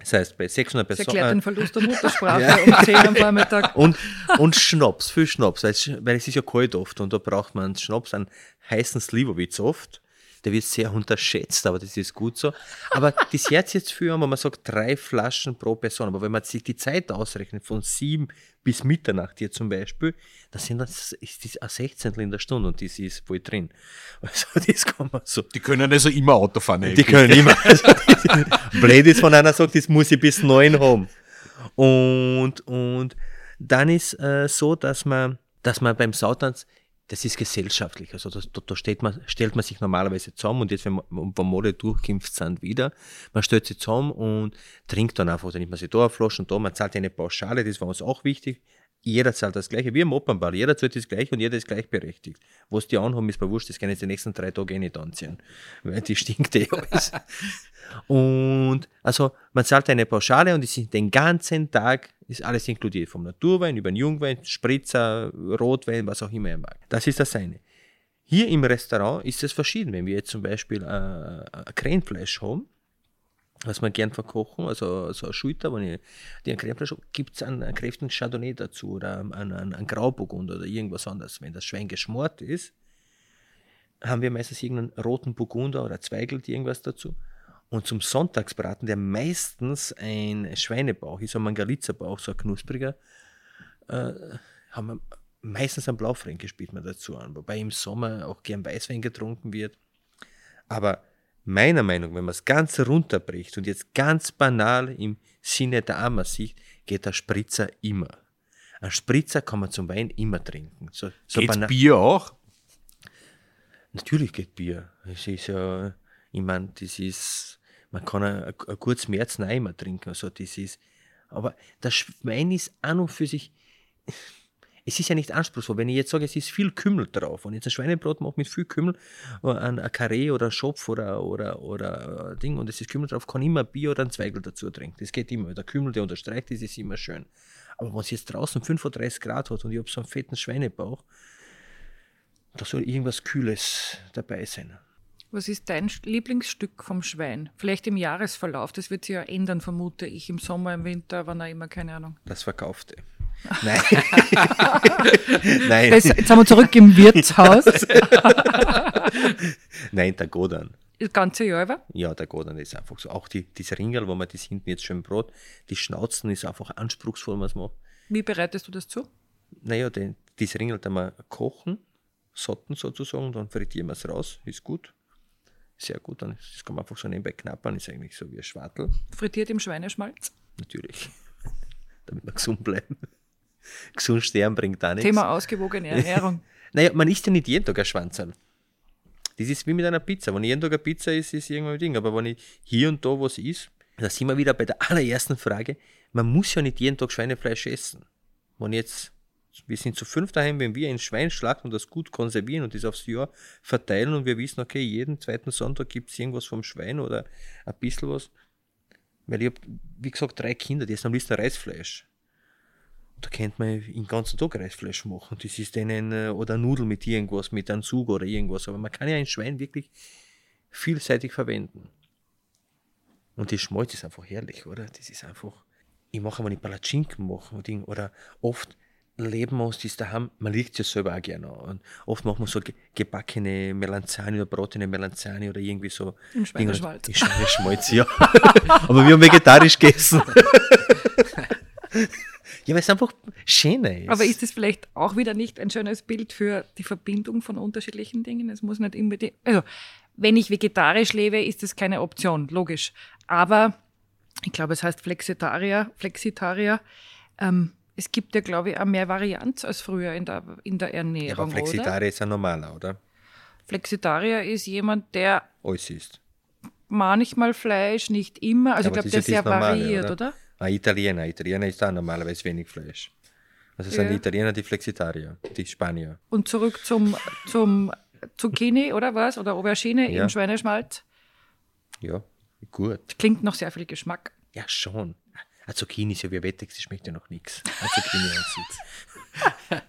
Das heißt, bei sechshundert Personen. Das erklärt den Verlust der Muttersprache ja. um zehn am Vormittag. Und, und Schnaps, viel Schnaps, weil es, weil es ist ja kalt oft und da braucht man Schnaps, einen heißen Slivovitz oft. Der wird sehr unterschätzt, aber das ist gut so. Aber das Herz jetzt für, wenn man sagt, drei Flaschen pro Person, aber wenn man sich die Zeit ausrechnet, von sieben bis Mitternacht hier zum Beispiel, das sind das, ist das ein Sechzehntel in der Stunde und das ist voll drin. Also das kann man so. Die können also immer Auto fahren. Die eigentlich. können immer. Also blöd ist, wenn einer sagt, das muss ich bis neun haben. Und, und dann ist äh, so, dass man, dass man beim Sautanz, das ist gesellschaftlich, also da, da steht man, stellt man sich normalerweise zusammen und jetzt, wenn man vom Mode durchkämpft sind wieder, man stellt sich zusammen und trinkt dann einfach, dann nimmt man sich da eine Flasche und da, man zahlt eine Pauschale, das war uns auch wichtig, jeder zahlt das Gleiche, wie im Opernball, jeder zahlt das Gleiche und jeder ist gleichberechtigt. Was die anhaben, ist mir wurscht, das kann jetzt die nächsten drei Tage eh nicht anziehen, weil die stinkt eh alles. Und also man zahlt eine Pauschale und ist den ganzen Tag ist alles inkludiert, vom Naturwein über den Jungwein, Spritzer, Rotwein, was auch immer er mag. Das ist das eine. Hier im Restaurant ist es verschieden. Wenn wir jetzt zum Beispiel äh, Krähenfleisch haben, was man gern verkochen, also so eine Schulter, wenn ich den Krähenfleisch habe, gibt es einen, einen kräftigen Chardonnay dazu oder einen, einen, einen Grauburgund oder irgendwas anderes. Wenn das Schwein geschmort ist, haben wir meistens irgendeinen roten Burgunder oder Zweigelt irgendwas dazu. Und zum Sonntagsbraten, der meistens ein Schweinebauch ist, ein Mangalitzerbauch, so ein knuspriger, äh, haben wir meistens einen Blaufränkisch bietet man dazu an, wobei im Sommer auch gern Weißwein getrunken wird. Aber meiner Meinung nach, wenn man es ganz runterbricht und jetzt ganz banal im Sinne der Ammersicht, geht der Spritzer immer. Ein Spritzer kann man zum Wein immer trinken. So, so geht's banal- Bier auch? Natürlich geht Bier. Es ist ja... Ich meine, das ist, man kann ein, ein, ein gutes März noch immer trinken, also das ist, aber das Schwein ist an und für sich, es ist ja nicht anspruchsvoll. Wenn ich jetzt sage, es ist viel Kümmel drauf und jetzt ein Schweinebrot mache mit viel Kümmel, ein, ein Karree oder ein Schopf oder, oder, oder ein Ding und es ist Kümmel drauf, kann immer ein Bier oder ein Zweigel dazu trinken. Das geht immer. Der Kümmel, der unterstreicht, das ist immer schön. Aber wenn es jetzt draußen fünfunddreißig Grad hat und ich habe so einen fetten Schweinebauch, da soll irgendwas Kühles dabei sein. Was ist dein Lieblingsstück vom Schwein? Vielleicht im Jahresverlauf, das wird sich ja ändern, vermute ich, im Sommer, im Winter, wann auch immer, keine Ahnung. Das Verkaufte. Nein. Nein. Das, jetzt sind wir zurück im Wirtshaus. Nein, der Godan. Das ganze Jahr über? Ja, der Godan ist einfach so. Auch die, das Ringerl, wo man das hinten jetzt schön brot, die Schnauzen ist einfach anspruchsvoll, was man macht. Wie bereitest du das zu? Naja, den, das Ringerl, da wir kochen, sotten sozusagen, dann frittieren wir es raus, ist gut. Sehr gut, dann das kann man einfach so nebenbei knappern, ist eigentlich so wie ein Schwartel. Frittiert im Schweineschmalz? Natürlich, damit wir gesund bleiben. Gesund sterben bringt auch nichts. Thema ausgewogene Ernährung. Naja, man isst ja nicht jeden Tag ein Schwanzerl. Das ist wie mit einer Pizza. Wenn ich jeden Tag eine Pizza esse, ist irgendwann ein Ding. Aber wenn ich hier und da was isse, da sind wir wieder bei der allerersten Frage. Man muss ja nicht jeden Tag Schweinefleisch essen. Wenn jetzt... Wir sind zu fünf daheim, wenn wir ein Schwein schlachten und das gut konservieren und das aufs Jahr verteilen und wir wissen, okay, jeden zweiten Sonntag gibt es irgendwas vom Schwein oder ein bisschen was. Weil ich habe, wie gesagt, drei Kinder, die essen am liebsten Reisfleisch. Da könnte man den ganzen Tag Reisfleisch machen. Das ist denen, oder Nudeln mit irgendwas, mit einem Sug oder irgendwas. Aber man kann ja ein Schwein wirklich vielseitig verwenden. Und das Schmalz ist einfach herrlich, oder? Das ist einfach... Ich mache, wenn ich Palatschinken mache oder oft... leben muss, die es daheim, man liegt ja selber auch gerne an. Und oft macht man so gebackene Melanzani oder bratene Melanzani oder irgendwie so. Im Schweineschmalz. Im Schweineschmalz, ja. Aber wir haben vegetarisch gegessen. Ja, weil es einfach schöner ist. Aber ist das vielleicht auch wieder nicht ein schönes Bild für die Verbindung von unterschiedlichen Dingen? Es muss nicht immer die, also, wenn ich vegetarisch lebe, ist das keine Option, logisch. Aber ich glaube, es heißt Flexitarier, Flexitarier. Ähm, es gibt ja, glaube ich, auch mehr Varianz als früher in der, in der Ernährung, ja, aber Flexitarier, oder? Ist ein normaler, oder? Flexitarier ist jemand, der alles isst. Manchmal Fleisch, nicht immer. Also ja, ich glaube, der ist sehr normale, variiert, oder? oder? Ein Italiener. Italiener ist auch normalerweise wenig Fleisch. Also ja. Sind die Italiener die Flexitarier, die Spanier. Und zurück zum, zum Zucchini oder was? Oder Aubergine, ja. Im Schweineschmalz. Ja, gut. Klingt noch sehr viel Geschmack. Ja, schon. Eine Zucchini ist ja wie wettig, sie schmeckt ja noch nichts. Eine Zucchini aussieht.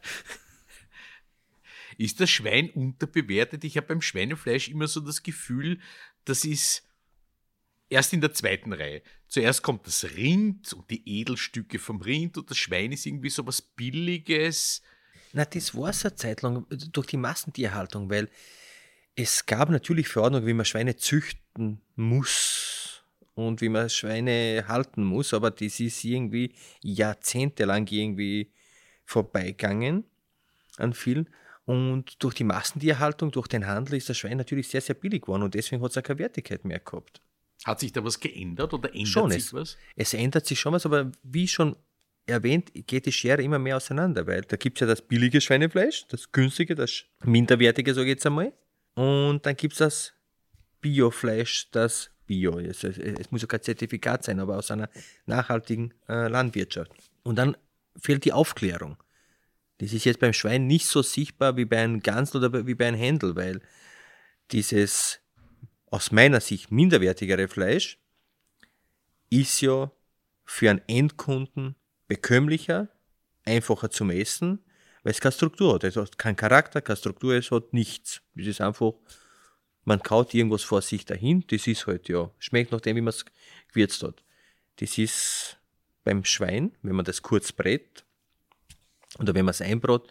Ist das Schwein unterbewertet? Ich habe beim Schweinefleisch immer so das Gefühl, das ist erst in der zweiten Reihe. Zuerst kommt das Rind und die Edelstücke vom Rind und das Schwein ist irgendwie so was Billiges. Na, das war es eine Zeit lang durch die Massentierhaltung, weil es gab natürlich Verordnungen, wie man Schweine züchten muss und wie man Schweine halten muss, aber das ist irgendwie jahrzehntelang irgendwie vorbeigegangen an vielen. Und durch die Massentierhaltung, durch den Handel ist das Schwein natürlich sehr, sehr billig geworden und deswegen hat es auch keine Wertigkeit mehr gehabt. Hat sich da was geändert oder ändert schon sich es, was? Es ändert sich schon was, aber wie schon erwähnt, geht die Schere immer mehr auseinander, weil da gibt es ja das billige Schweinefleisch, das günstige, das minderwertige, so geht es einmal. Und dann gibt es das Biofleisch, das Bio ist. Es, es muss ja kein Zertifikat sein, aber aus einer nachhaltigen äh, Landwirtschaft. Und dann fehlt die Aufklärung. Das ist jetzt beim Schwein nicht so sichtbar wie bei einem Gansl oder wie bei einem Händel, weil dieses aus meiner Sicht minderwertigere Fleisch ist ja für einen Endkunden bekömmlicher, einfacher zum Essen, weil es keine Struktur hat. Es hat keinen Charakter, keine Struktur, es hat nichts. Es ist einfach, man kaut irgendwas vor sich dahin, das ist halt ja, schmeckt nach dem, wie man es gewürzt hat. Das ist beim Schwein, wenn man das kurz brät oder wenn man es einbrät,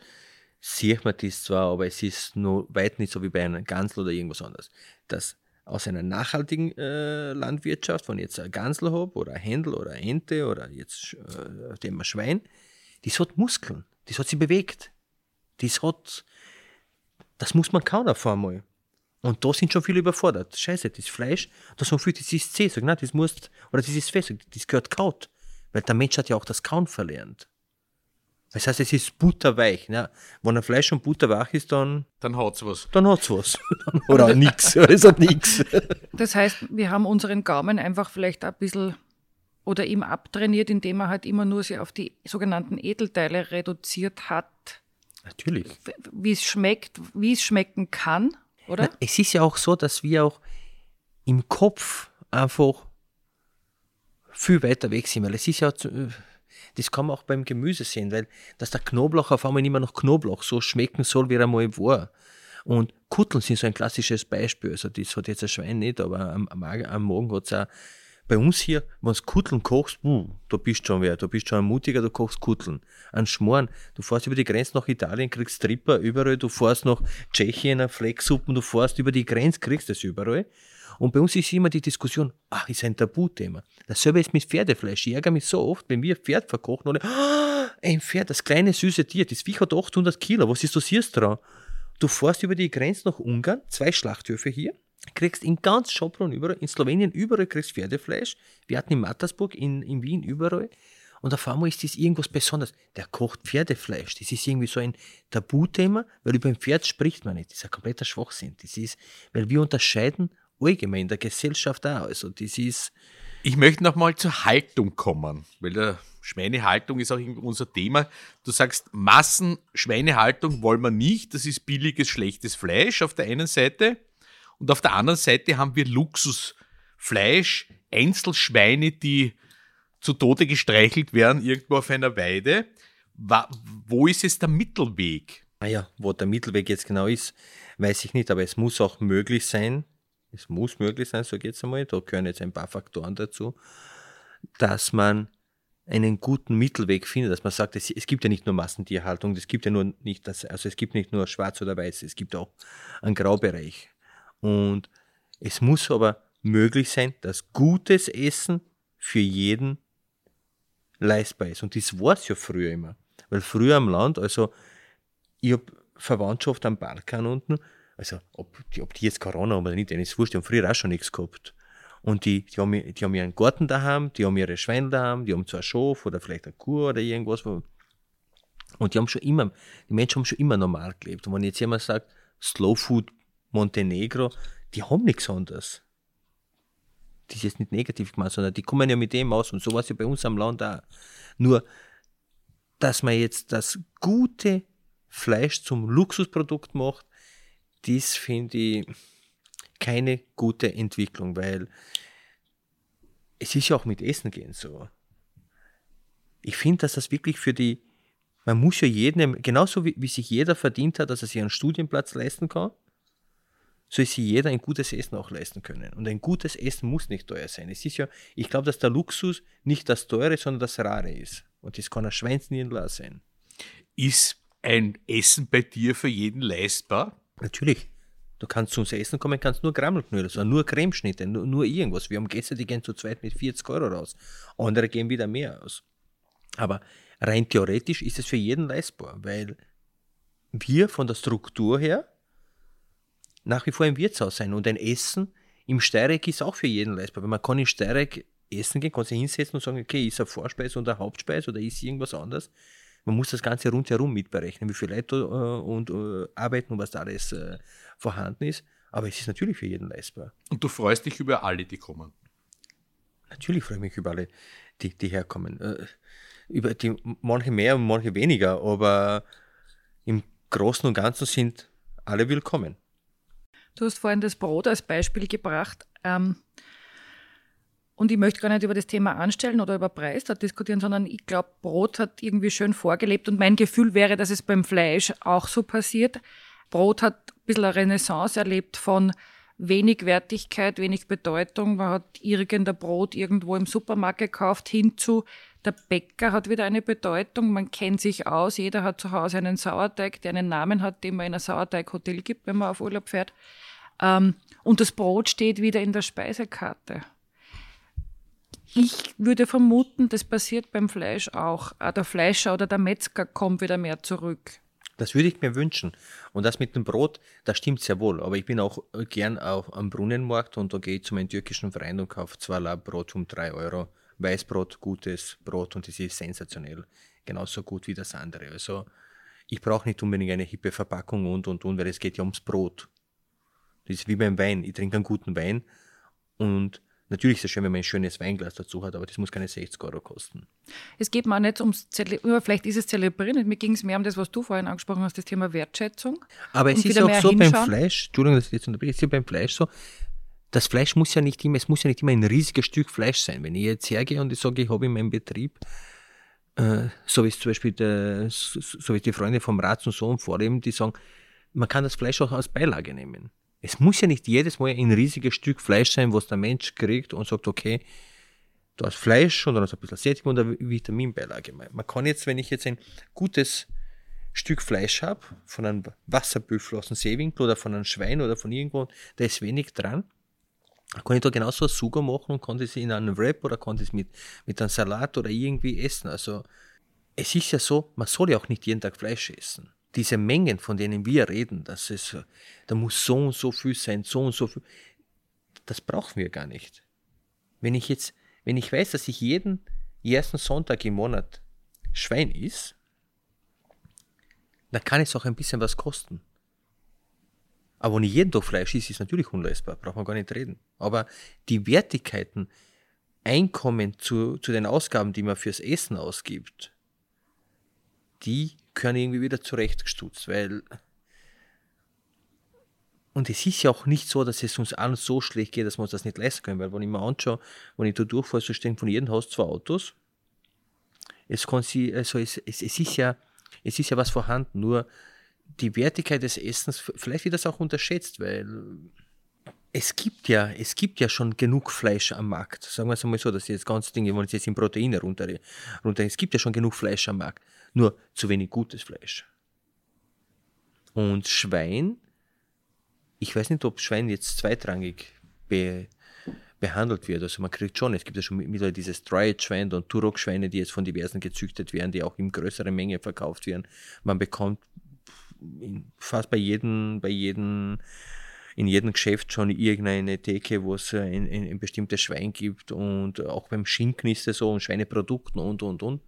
sieht man das zwar, aber es ist noch weit nicht so wie bei einem Gansl oder irgendwas anderes. Das aus einer nachhaltigen äh, Landwirtschaft, wenn ich jetzt ein Gansl habe oder ein Händel oder eine Ente oder jetzt äh, dem ein Schwein, das hat Muskeln, das hat sich bewegt. Das hat, das muss man kauen auf einmal. Und da sind schon viele überfordert. Scheiße, das Fleisch, das so viel, das ist zäh. Sag, nein, das musst, oder das ist fest, das gehört kaut. Weil der Mensch hat ja auch das Kauen verlernt. Das heißt, es ist butterweich. Ne? Wenn ein Fleisch schon butterweich ist, dann... Dann hat es was. Dann hat es was. Oder nichts. Oder es hat nichts. Das heißt, wir haben unseren Gaumen einfach vielleicht ein bisschen oder ihm abtrainiert, indem er halt immer nur sie auf die sogenannten Edelteile reduziert hat. Natürlich. Wie es schmeckt, wie es schmecken kann, oder? Na, es ist ja auch so, dass wir auch im Kopf einfach viel weiter weg sind. Weil es ist ja... Zu, das kann man auch beim Gemüse sehen, weil dass der Knoblauch auf einmal nicht mehr nach Knoblauch so schmecken soll, wie er mal war. Und Kutteln sind so ein klassisches Beispiel. Also das hat jetzt ein Schwein nicht, aber am, am Morgen hat es auch bei uns hier, wenn du Kutteln kochst, uh, da bist schon wer, da bist schon ein Mutiger, du kochst Kutteln. Ein Schmoren, du fährst über die Grenze nach Italien, kriegst Tripper überall, du fährst nach Tschechien, eine Flecksuppen, du fährst über die Grenze, kriegst das überall. Und bei uns ist immer die Diskussion, ach, ist ein Tabuthema. Dasselbe ist mit Pferdefleisch. Ich ärgere mich so oft, wenn wir Pferd verkochen, oder, oh, ein Pferd, das kleine, süße Tier, das Viech hat achthundert Kilo, was ist das hier dran? Du fährst über die Grenze nach Ungarn, zwei Schlachthöfe hier, kriegst in ganz Schopron überall, in Slowenien überall kriegst Pferdefleisch, wir hatten in Mattersburg, in, in Wien überall. Und auf einmal ist das irgendwas Besonderes. Der kocht Pferdefleisch. Das ist irgendwie so ein Tabuthema, weil über ein Pferd spricht man nicht. Das ist ein kompletter Schwachsinn. Das ist, weil wir unterscheiden allgemein in der Gesellschaft auch. Also das ist ich möchte nochmal zur Haltung kommen, weil der Schweinehaltung ist auch unser Thema. Du sagst, Massenschweinehaltung wollen wir nicht, das ist billiges, schlechtes Fleisch auf der einen Seite und auf der anderen Seite haben wir Luxusfleisch, Einzelschweine, die zu Tode gestreichelt werden, irgendwo auf einer Weide. Wo ist jetzt der Mittelweg? Naja, wo der Mittelweg jetzt genau ist, weiß ich nicht, aber es muss auch möglich sein, Es muss möglich sein, so geht es einmal, da gehören jetzt ein paar Faktoren dazu, dass man einen guten Mittelweg findet, dass man sagt, es, es gibt ja nicht nur Massentierhaltung, es gibt ja nur nicht das, also es gibt nicht nur schwarz oder weiß, es gibt auch einen Graubereich. Und es muss aber möglich sein, dass gutes Essen für jeden leistbar ist. Und das war es ja früher immer. Weil früher am Land, also ich habe Verwandtschaft am Balkan unten, also ob, ob die jetzt Corona haben oder nicht, ist wurscht, die haben früher auch schon nichts gehabt. Und die, die, haben, die haben ihren Garten daheim, die haben ihre Schweine daheim, die haben zwar ein Schaf oder vielleicht eine Kuh oder irgendwas. Und die haben schon immer, die Menschen haben schon immer normal gelebt. Und wenn jetzt jemand sagt, Slow Food Montenegro, die haben nichts anderes. Das ist jetzt nicht negativ gemeint, sondern die kommen ja mit dem aus. Und so war es ja bei uns am Land auch. Nur, dass man jetzt das gute Fleisch zum Luxusprodukt macht, das finde ich keine gute Entwicklung, weil es ist ja auch mit Essen gehen so. Ich finde, dass das wirklich für die, man muss ja jedem, genauso wie, wie sich jeder verdient hat, dass er sich einen Studienplatz leisten kann, soll sich jeder ein gutes Essen auch leisten können. Und ein gutes Essen muss nicht teuer sein. Es ist ja, ich glaube, dass der Luxus nicht das Teure, sondern das Rare ist. Und das kann ein Schweinsnierenlar sein. Ist ein Essen bei dir für jeden leistbar? Natürlich. Du kannst zu uns essen kommen, kannst nur Krammelknödel, also nur Cremeschnitte, nur, nur irgendwas. Wir haben Gäste, die gehen zu zweit mit vierzig Euro raus. Andere gehen wieder mehr aus. Aber rein theoretisch ist es für jeden leistbar, weil wir von der Struktur her nach wie vor im Wirtshaus sein. Und ein Essen im Steireck ist auch für jeden leistbar. Weil man kann im Steireck essen gehen, kann sich hinsetzen und sagen, okay, ist eine Vorspeise und eine Hauptspeise oder ist irgendwas anderes. Man muss das Ganze rundherum mitberechnen, wie viele Leute äh, und äh, arbeiten und was da alles äh, vorhanden ist. Aber es ist natürlich für jeden leistbar. Und du freust dich über alle, die kommen? Natürlich freue ich mich über alle, die, die herkommen. Äh, über die, manche mehr und manche weniger, aber im Großen und Ganzen sind alle willkommen. Du hast vorhin das Brot als Beispiel gebracht. Ähm, und ich möchte gar nicht über das Thema Anstellen oder über Preis da diskutieren, sondern ich glaube, Brot hat irgendwie schön vorgelebt. Und mein Gefühl wäre, dass es beim Fleisch auch so passiert. Brot hat ein bisschen eine Renaissance erlebt von wenig Wertigkeit, wenig Bedeutung. Man hat irgendein Brot irgendwo im Supermarkt gekauft, hinzu der Bäcker hat wieder eine Bedeutung. Man kennt sich aus. Jeder hat zu Hause einen Sauerteig, der einen Namen hat, den man in ein Sauerteighotel gibt, wenn man auf Urlaub fährt. Und das Brot steht wieder in der Speisekarte. Ich würde vermuten, das passiert beim Fleisch auch. Der Fleischer oder der Metzger kommt wieder mehr zurück. Das würde ich mir wünschen. Und das mit dem Brot, das stimmt sehr wohl. Aber ich bin auch gern auf, am Brunnenmarkt und da gehe ich zu meinem türkischen Verein und kaufe zwei Lab Brot um drei Euro. Weißbrot, gutes Brot und das ist sensationell. Genauso gut wie das andere. Also ich brauche nicht unbedingt eine hippe Verpackung und und und, weil es geht ja ums Brot. Das ist wie beim Wein. Ich trinke einen guten Wein und natürlich ist es schön, wenn man ein schönes Weinglas dazu hat, aber das muss keine sechzig Euro kosten. Es geht mir auch nicht ums Zelebrieren, vielleicht ist es Zelebrieren, mir ging es mehr um das, was du vorhin angesprochen hast, das Thema Wertschätzung. Aber es ist auch so hinschauen. Beim Fleisch, Entschuldigung, dass ich jetzt unterbreche, es ist ja beim Fleisch so, das Fleisch muss ja nicht immer, es muss ja nicht immer ein riesiges Stück Fleisch sein. Wenn ich jetzt hergehe und ich sage, ich habe in meinem Betrieb, äh, so wie es zum Beispiel der, so wie die Freunde vom Rats und Sohn vorleben, die sagen, man kann das Fleisch auch als Beilage nehmen. Es muss ja nicht jedes Mal ein riesiges Stück Fleisch sein, was der Mensch kriegt und sagt, okay, da ist Fleisch und dann ist ein bisschen Sättigung und eine Vitaminbeilage. Man kann jetzt, wenn ich jetzt ein gutes Stück Fleisch habe, von einem Wasserbüffel aus dem Seewinkel oder von einem Schwein oder von irgendwo, da ist wenig dran, kann ich da genauso ein Sugo machen und kann das in einem Wrap oder kann das mit, mit einem Salat oder irgendwie essen. Also es ist ja so, man soll ja auch nicht jeden Tag Fleisch essen. Diese Mengen, von denen wir reden, das ist, da muss so und so viel sein, so und so viel, das brauchen wir gar nicht. Wenn ich jetzt, wenn ich weiß, dass ich jeden ersten Sonntag im Monat Schwein esse, dann kann es auch ein bisschen was kosten. Aber wenn ich jeden Tag Fleisch esse, ist es natürlich unleistbar, braucht man gar nicht reden. Aber die Wertigkeiten, Einkommen zu, zu den Ausgaben, die man fürs Essen ausgibt, die können irgendwie wieder zurechtgestutzt, weil und es ist ja auch nicht so, dass es uns allen so schlecht geht, dass wir uns das nicht leisten können, weil wenn ich mir anschaue, wenn ich da durchfahre, so stehen von jedem Haus zwei Autos, es, kann sie, also es, es, es, ist ja, es ist ja was vorhanden, nur die Wertigkeit des Essens, vielleicht wird das auch unterschätzt, weil Es gibt ja, es gibt ja schon genug Fleisch am Markt. Sagen wir es einmal so, dass das ganze Ding, wenn man es jetzt in Proteine runter, runter, es gibt ja schon genug Fleisch am Markt, nur zu wenig gutes Fleisch. Und Schwein, ich weiß nicht, ob Schwein jetzt zweitrangig be, behandelt wird. Also man kriegt schon, es gibt ja schon mittlerweile diese Stride-Schwein und Turok-Schweine, die jetzt von diversen gezüchtet werden, die auch in größerer Menge verkauft werden. Man bekommt fast bei jedem, bei jedem in jedem Geschäft schon irgendeine Theke, wo es ein, ein, ein bestimmtes Schwein gibt, und auch beim Schinken ist es so und Schweineprodukten und, und, und.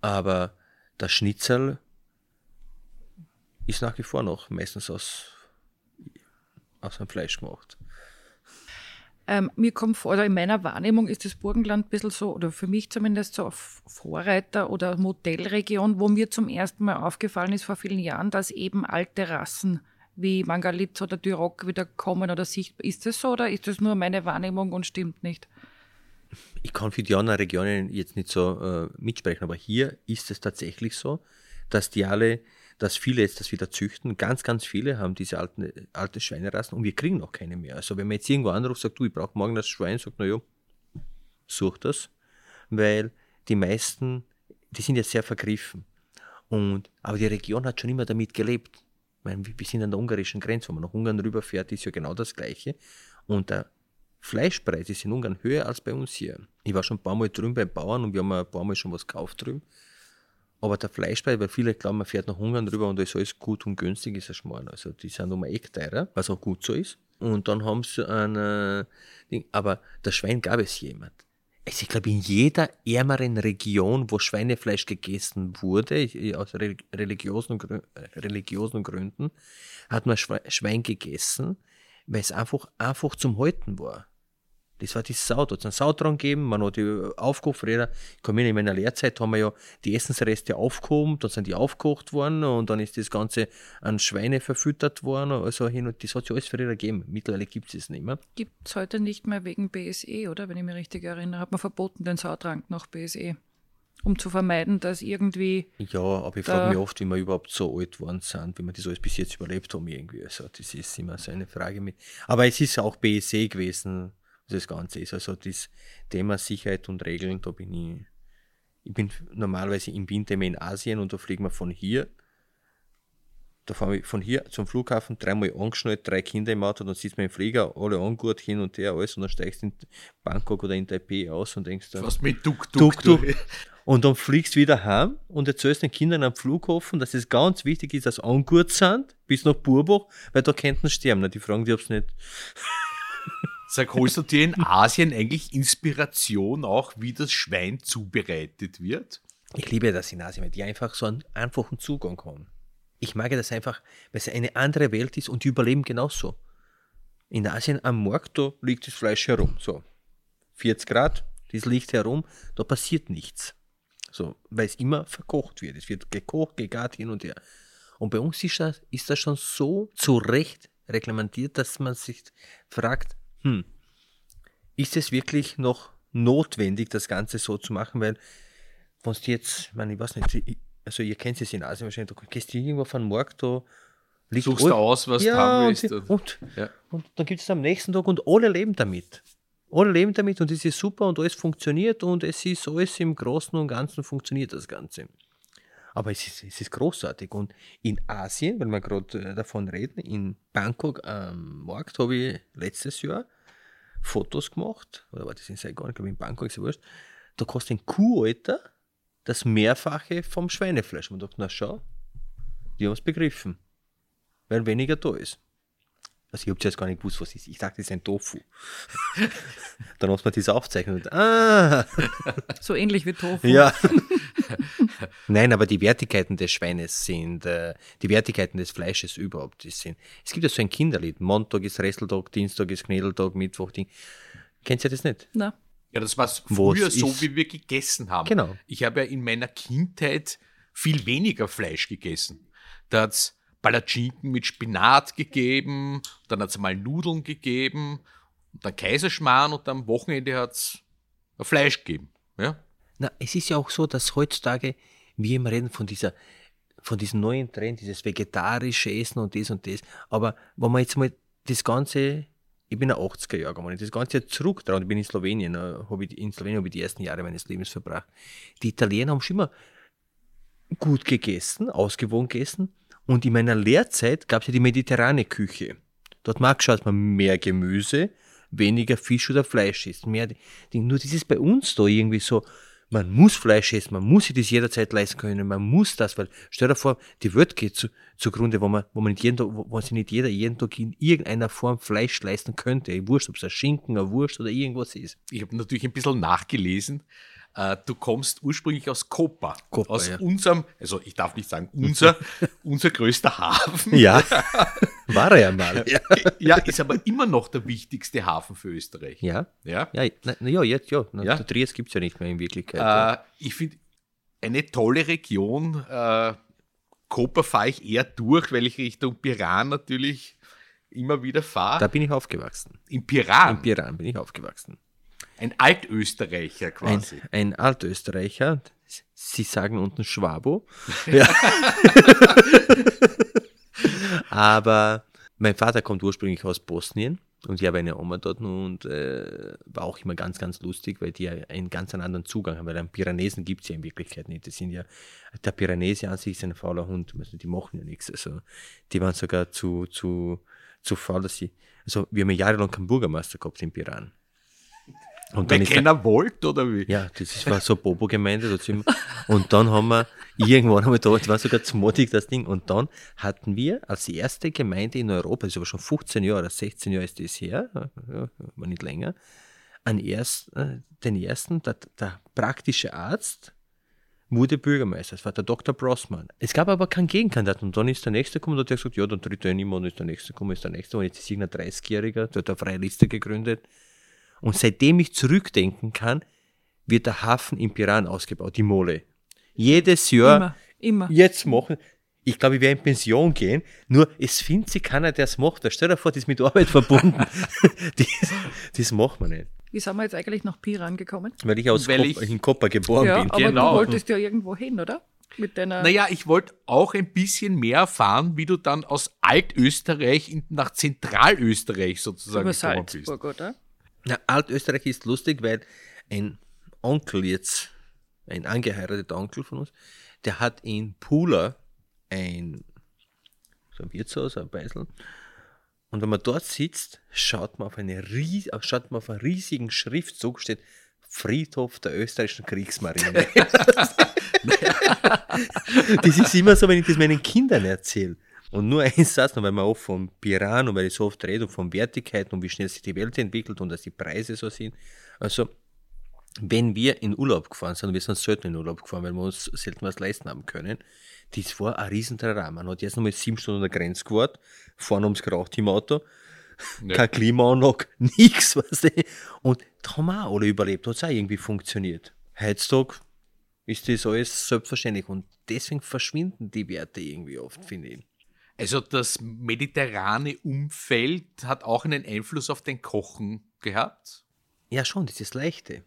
Aber das Schnitzel ist nach wie vor noch meistens aus, aus dem Fleisch gemacht. Ähm, mir kommt vor, oder in meiner Wahrnehmung ist das Burgenland ein bisschen so, oder für mich zumindest so, Vorreiter- oder Modellregion, wo mir zum ersten Mal aufgefallen ist vor vielen Jahren, dass eben alte Rassen wie Mangalitz oder Duroc wieder kommen oder sichtbar. Ist das so oder ist das nur meine Wahrnehmung und stimmt nicht? Ich kann für die anderen Regionen jetzt nicht so äh, mitsprechen, aber hier ist es tatsächlich so, dass die alle, dass viele jetzt das wieder züchten, ganz, ganz viele haben diese alten, alten Schweinerassen und wir kriegen noch keine mehr. Also wenn man jetzt irgendwo anruft, sagt, du, ich brauche morgen das Schwein, sagt, naja, such das, weil die meisten, die sind jetzt sehr vergriffen. Und, aber die Region hat schon immer damit gelebt. Ich meine, wir sind an der ungarischen Grenze, wenn man nach Ungarn rüberfährt, ist ja genau das Gleiche. Und der Fleischpreis ist in Ungarn höher als bei uns hier. Ich war schon ein paar Mal drüben bei Bauern und wir haben ein paar Mal schon was gekauft drüben. Aber der Fleischpreis, weil viele glauben, man fährt nach Ungarn rüber und da ist alles gut und günstig, ist ein Schmarrn. Also die sind um ein Eck teurer, was auch gut so ist. Und dann haben sie ein Ding. Aber das Schwein gab es jemand. Also ich glaube, in jeder ärmeren Region, wo Schweinefleisch gegessen wurde, aus religiösen, religiösen Gründen, hat man Schwein gegessen, weil es einfach, einfach zum Halten war. Das war die Sau, da hat es einen Sau dran gegeben, man hat die aufgekocht, früher, ich kann mich in meiner Lehrzeit, haben wir ja die Essensreste aufgehoben, dann sind die aufgekocht worden und dann ist das Ganze an Schweine verfüttert worden, also hin und das hat es ja alles früher gegeben, mittlerweile gibt es es nicht mehr. Gibt es heute nicht mehr wegen B S E, oder, wenn ich mich richtig erinnere, hat man verboten den Sautrank nach B S E, um zu vermeiden, dass irgendwie... Ja, aber ich frage mich oft, wie wir überhaupt so alt worden sind, wie wir das alles bis jetzt überlebt haben irgendwie, also das ist immer so eine Frage mit, aber es ist auch B S E gewesen, das Ganze ist. Also das Thema Sicherheit und Regeln, da bin ich, ich bin normalerweise im Winter immer in Asien und da fliegen wir von hier, da fahren wir von hier zum Flughafen, dreimal angeschnallt, drei Kinder im Auto, dann sitzt man im Flieger, alle angurt, hin und her, alles und dann steigst du in Bangkok oder in Taipei aus und denkst dann, was mit Tuk Tuk Tuk. Und dann fliegst du wieder heim und erzählst den Kindern am Flughafen, dass es ganz wichtig ist, dass sie angurt sind, bis nach Burbach, weil da könnten sie sterben. Na, die fragen dich, ob es nicht... Sag, holst du dir in Asien eigentlich Inspiration auch, wie das Schwein zubereitet wird? Ich liebe das in Asien, weil die einfach so einen einfachen Zugang haben. Ich mag das einfach, weil es eine andere Welt ist und die überleben genauso. In Asien am Markt, da liegt das Fleisch herum. So, vierzig Grad, das liegt herum, da passiert nichts. So, weil es immer verkocht wird. Es wird gekocht, gegart, hin und her. Und bei uns ist das, ist das schon so zu Recht reglementiert, dass man sich fragt, Hm. ist es wirklich noch notwendig, das Ganze so zu machen, weil wenn du jetzt, ich, meine, ich weiß nicht, also ihr kennt es in Asien wahrscheinlich, du gehst irgendwo auf einen Markt, da liegt suchst all, du aus, was ja, du haben willst. Und, und, ja. und dann gibt es am nächsten Tag und alle leben damit. Alle leben damit und es ist super und alles funktioniert und es ist alles im Großen und Ganzen funktioniert das Ganze. Aber es ist, es ist großartig. Und in Asien, wenn wir gerade davon reden, in Bangkok am Markt habe ich letztes Jahr Fotos gemacht, oder war das in Saigon, ich glaube in Bangkok, ist ja wurscht, da kostet ein Kuhalter das Mehrfache vom Schweinefleisch. Man dachte, na schau, die haben es begriffen, weil weniger da ist. Also ich habe zuerst gar nicht gewusst, was es ist. Ich dachte, das ist ein Tofu. Dann muss man das aufzeichnen. Und, ah. So ähnlich wie Tofu. Ja. Nein, aber die Wertigkeiten des Schweines sind, äh, die Wertigkeiten des Fleisches überhaupt sind. Es gibt ja so ein Kinderlied. Montag ist Resseltag, Dienstag ist Knädeltag, Mittwoch, Ding. Kennst du das nicht? Nein. Ja, das war früher was so, ist, wie wir gegessen haben. Genau. Ich habe ja in meiner Kindheit viel weniger Fleisch gegessen. Da hat es Palatschinken mit Spinat gegeben, dann hat es mal Nudeln gegeben, und dann Kaiserschmarrn und dann am Wochenende hat es Fleisch gegeben. Ja? Na, es ist ja auch so, dass heutzutage, wir immer reden von, dieser, von diesem neuen Trend, dieses vegetarische Essen und das und das, aber wenn man jetzt mal das Ganze, ich bin ein achtziger-Jahrgang, und das Ganze zurück dran, ich bin in Slowenien, ich, in Slowenien habe ich die ersten Jahre meines Lebens verbracht. Die Italiener haben schon immer gut gegessen, ausgewogen gegessen, und in meiner Lehrzeit gab es ja die mediterrane Küche. Dort mag schaut man mehr Gemüse, weniger Fisch oder Fleisch essen. Mehr, nur das ist bei uns da irgendwie so, man muss Fleisch essen, man muss sich das jederzeit leisten können, man muss das, weil stell dir vor, die Welt geht zu, zugrunde, wo man, wo man nicht jeden Tag, wo, wo sich nicht jeder jeden Tag in irgendeiner Form Fleisch leisten könnte. Ich wurscht, ob es ein Schinken, ein Wurst oder irgendwas ist. Ich habe natürlich ein bisschen nachgelesen. Uh, du kommst ursprünglich aus Koper, Koper aus ja. unserem, also ich darf nicht sagen unser, unser größter Hafen. Ja, war er ja mal. Ja, ja, ist aber immer noch der wichtigste Hafen für Österreich. Ja, ja, ja, na, na, ja jetzt ja. Na, ja. Der Trias gibt es ja nicht mehr in Wirklichkeit. Uh, ja. Ich finde, eine tolle Region, uh, Koper fahre ich eher durch, weil ich Richtung Piran natürlich immer wieder fahre. Da bin ich aufgewachsen. In Piran? In Piran bin ich aufgewachsen. Ein Altösterreicher quasi. Ein, ein Altösterreicher. Sie sagen unten Schwabo. Ja. Aber mein Vater kommt ursprünglich aus Bosnien und ich habe eine Oma dort und äh, war auch immer ganz, ganz lustig, weil die ja einen ganz anderen Zugang haben, weil einen Piranesen gibt es ja in Wirklichkeit nicht. Das sind ja, der Piranese an sich ist ein fauler Hund, die machen ja nichts. Also die waren sogar zu, zu, zu faul, dass sie, also wir haben ja jahrelang keinen Bürgermeister gehabt in Piran. Und dann keiner da, wollte, oder wie? Ja, das war so Bobo-Gemeinde. Und dann haben wir, irgendwann haben wir da, das war sogar zu modig, das Ding. Und dann hatten wir als erste Gemeinde in Europa, das ist aber schon fünfzehn Jahre, sechzehn Jahre ist das her, war nicht länger, an erst, den ersten, der, der praktische Arzt wurde Bürgermeister, das war der Doktor Brossmann. Es gab aber keinen Gegenkandidaten. Und dann ist der Nächste gekommen und hat gesagt, ja, dann tritt er niemand, und ist der Nächste gekommen, ist der Nächste. Und jetzt ist irgendein dreißigjähriger, der hat eine freie Liste gegründet. Und seitdem ich zurückdenken kann, wird der Hafen in Piran ausgebaut, die Mole. Jedes Jahr. Immer, immer. Jetzt machen. Ich glaube, ich werde in Pension gehen, nur es findet sich keiner, der es macht. Stell dir vor, das ist mit Arbeit verbunden. das, das macht man nicht. Wie sind wir jetzt eigentlich nach Piran gekommen? Weil ich aus Weil Kop- ich in Koper geboren ja, bin. Aber genau. Du wolltest ja irgendwo hin, oder? Mit deiner naja, ich wollte auch ein bisschen mehr erfahren, wie du dann aus Altösterreich in, nach Zentralösterreich sozusagen gekommen Salzburg, bist. Über Salzburg, oder? Na, Altösterreich ist lustig, weil ein Onkel jetzt, ein angeheirateter Onkel von uns, der hat in Pula ein, so ein Wirtshaus, ein Beisel. Und wenn man dort sitzt, schaut man auf, eine ries- schaut man auf einen riesigen Schriftzug, steht Friedhof der österreichischen Kriegsmarine. Das ist immer so, wenn ich das meinen Kindern erzähle. Und nur ein Satz, weil man auch vom Piran und weil ich so oft rede und von Wertigkeiten und wie schnell sich die Welt entwickelt und dass die Preise so sind. Also, wenn wir in Urlaub gefahren sind, wir sind selten in Urlaub gefahren, weil wir uns selten was leisten haben können, das war ein riesen Trara. Man hat jetzt nochmal sieben Stunden an der Grenze gewartet, vorne ums geraucht im Auto, ja. Kein Klimaanlage, nichts, weißt du. Und da haben wir auch alle überlebt, hat es auch irgendwie funktioniert. Heutzutage ist das alles selbstverständlich und deswegen verschwinden die Werte irgendwie oft, finde ich. Also das mediterrane Umfeld hat auch einen Einfluss auf den Kochen gehabt? Ja schon, das ist das Leichte.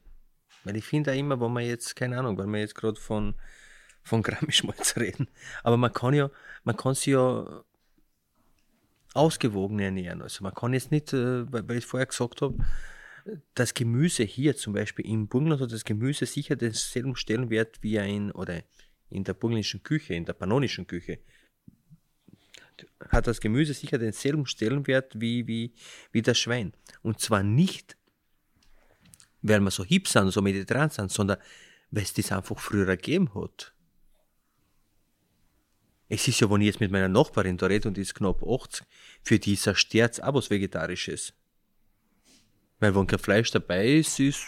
Weil ich finde auch immer, wenn man jetzt, keine Ahnung, wenn wir jetzt gerade von, von Grammischmalz reden, aber man kann ja, man kann sich ja ausgewogen ernähren. Also man kann jetzt nicht, weil ich vorher gesagt habe, das Gemüse hier zum Beispiel im Burgenland hat das Gemüse sicher denselben Stellenwert wie ein, oder in der burgenländischen Küche, in der pannonischen Küche, hat das Gemüse sicher denselben Stellenwert wie, wie, wie das Schwein. Und zwar nicht, weil wir so hip sind, so mediterran sind, sondern weil es das einfach früher gegeben hat. Es ist ja, wenn ich jetzt mit meiner Nachbarin da rede und die ist knapp achtzig, für die ist ein Sterz auch was Vegetarisches. Weil wenn kein Fleisch dabei ist, ist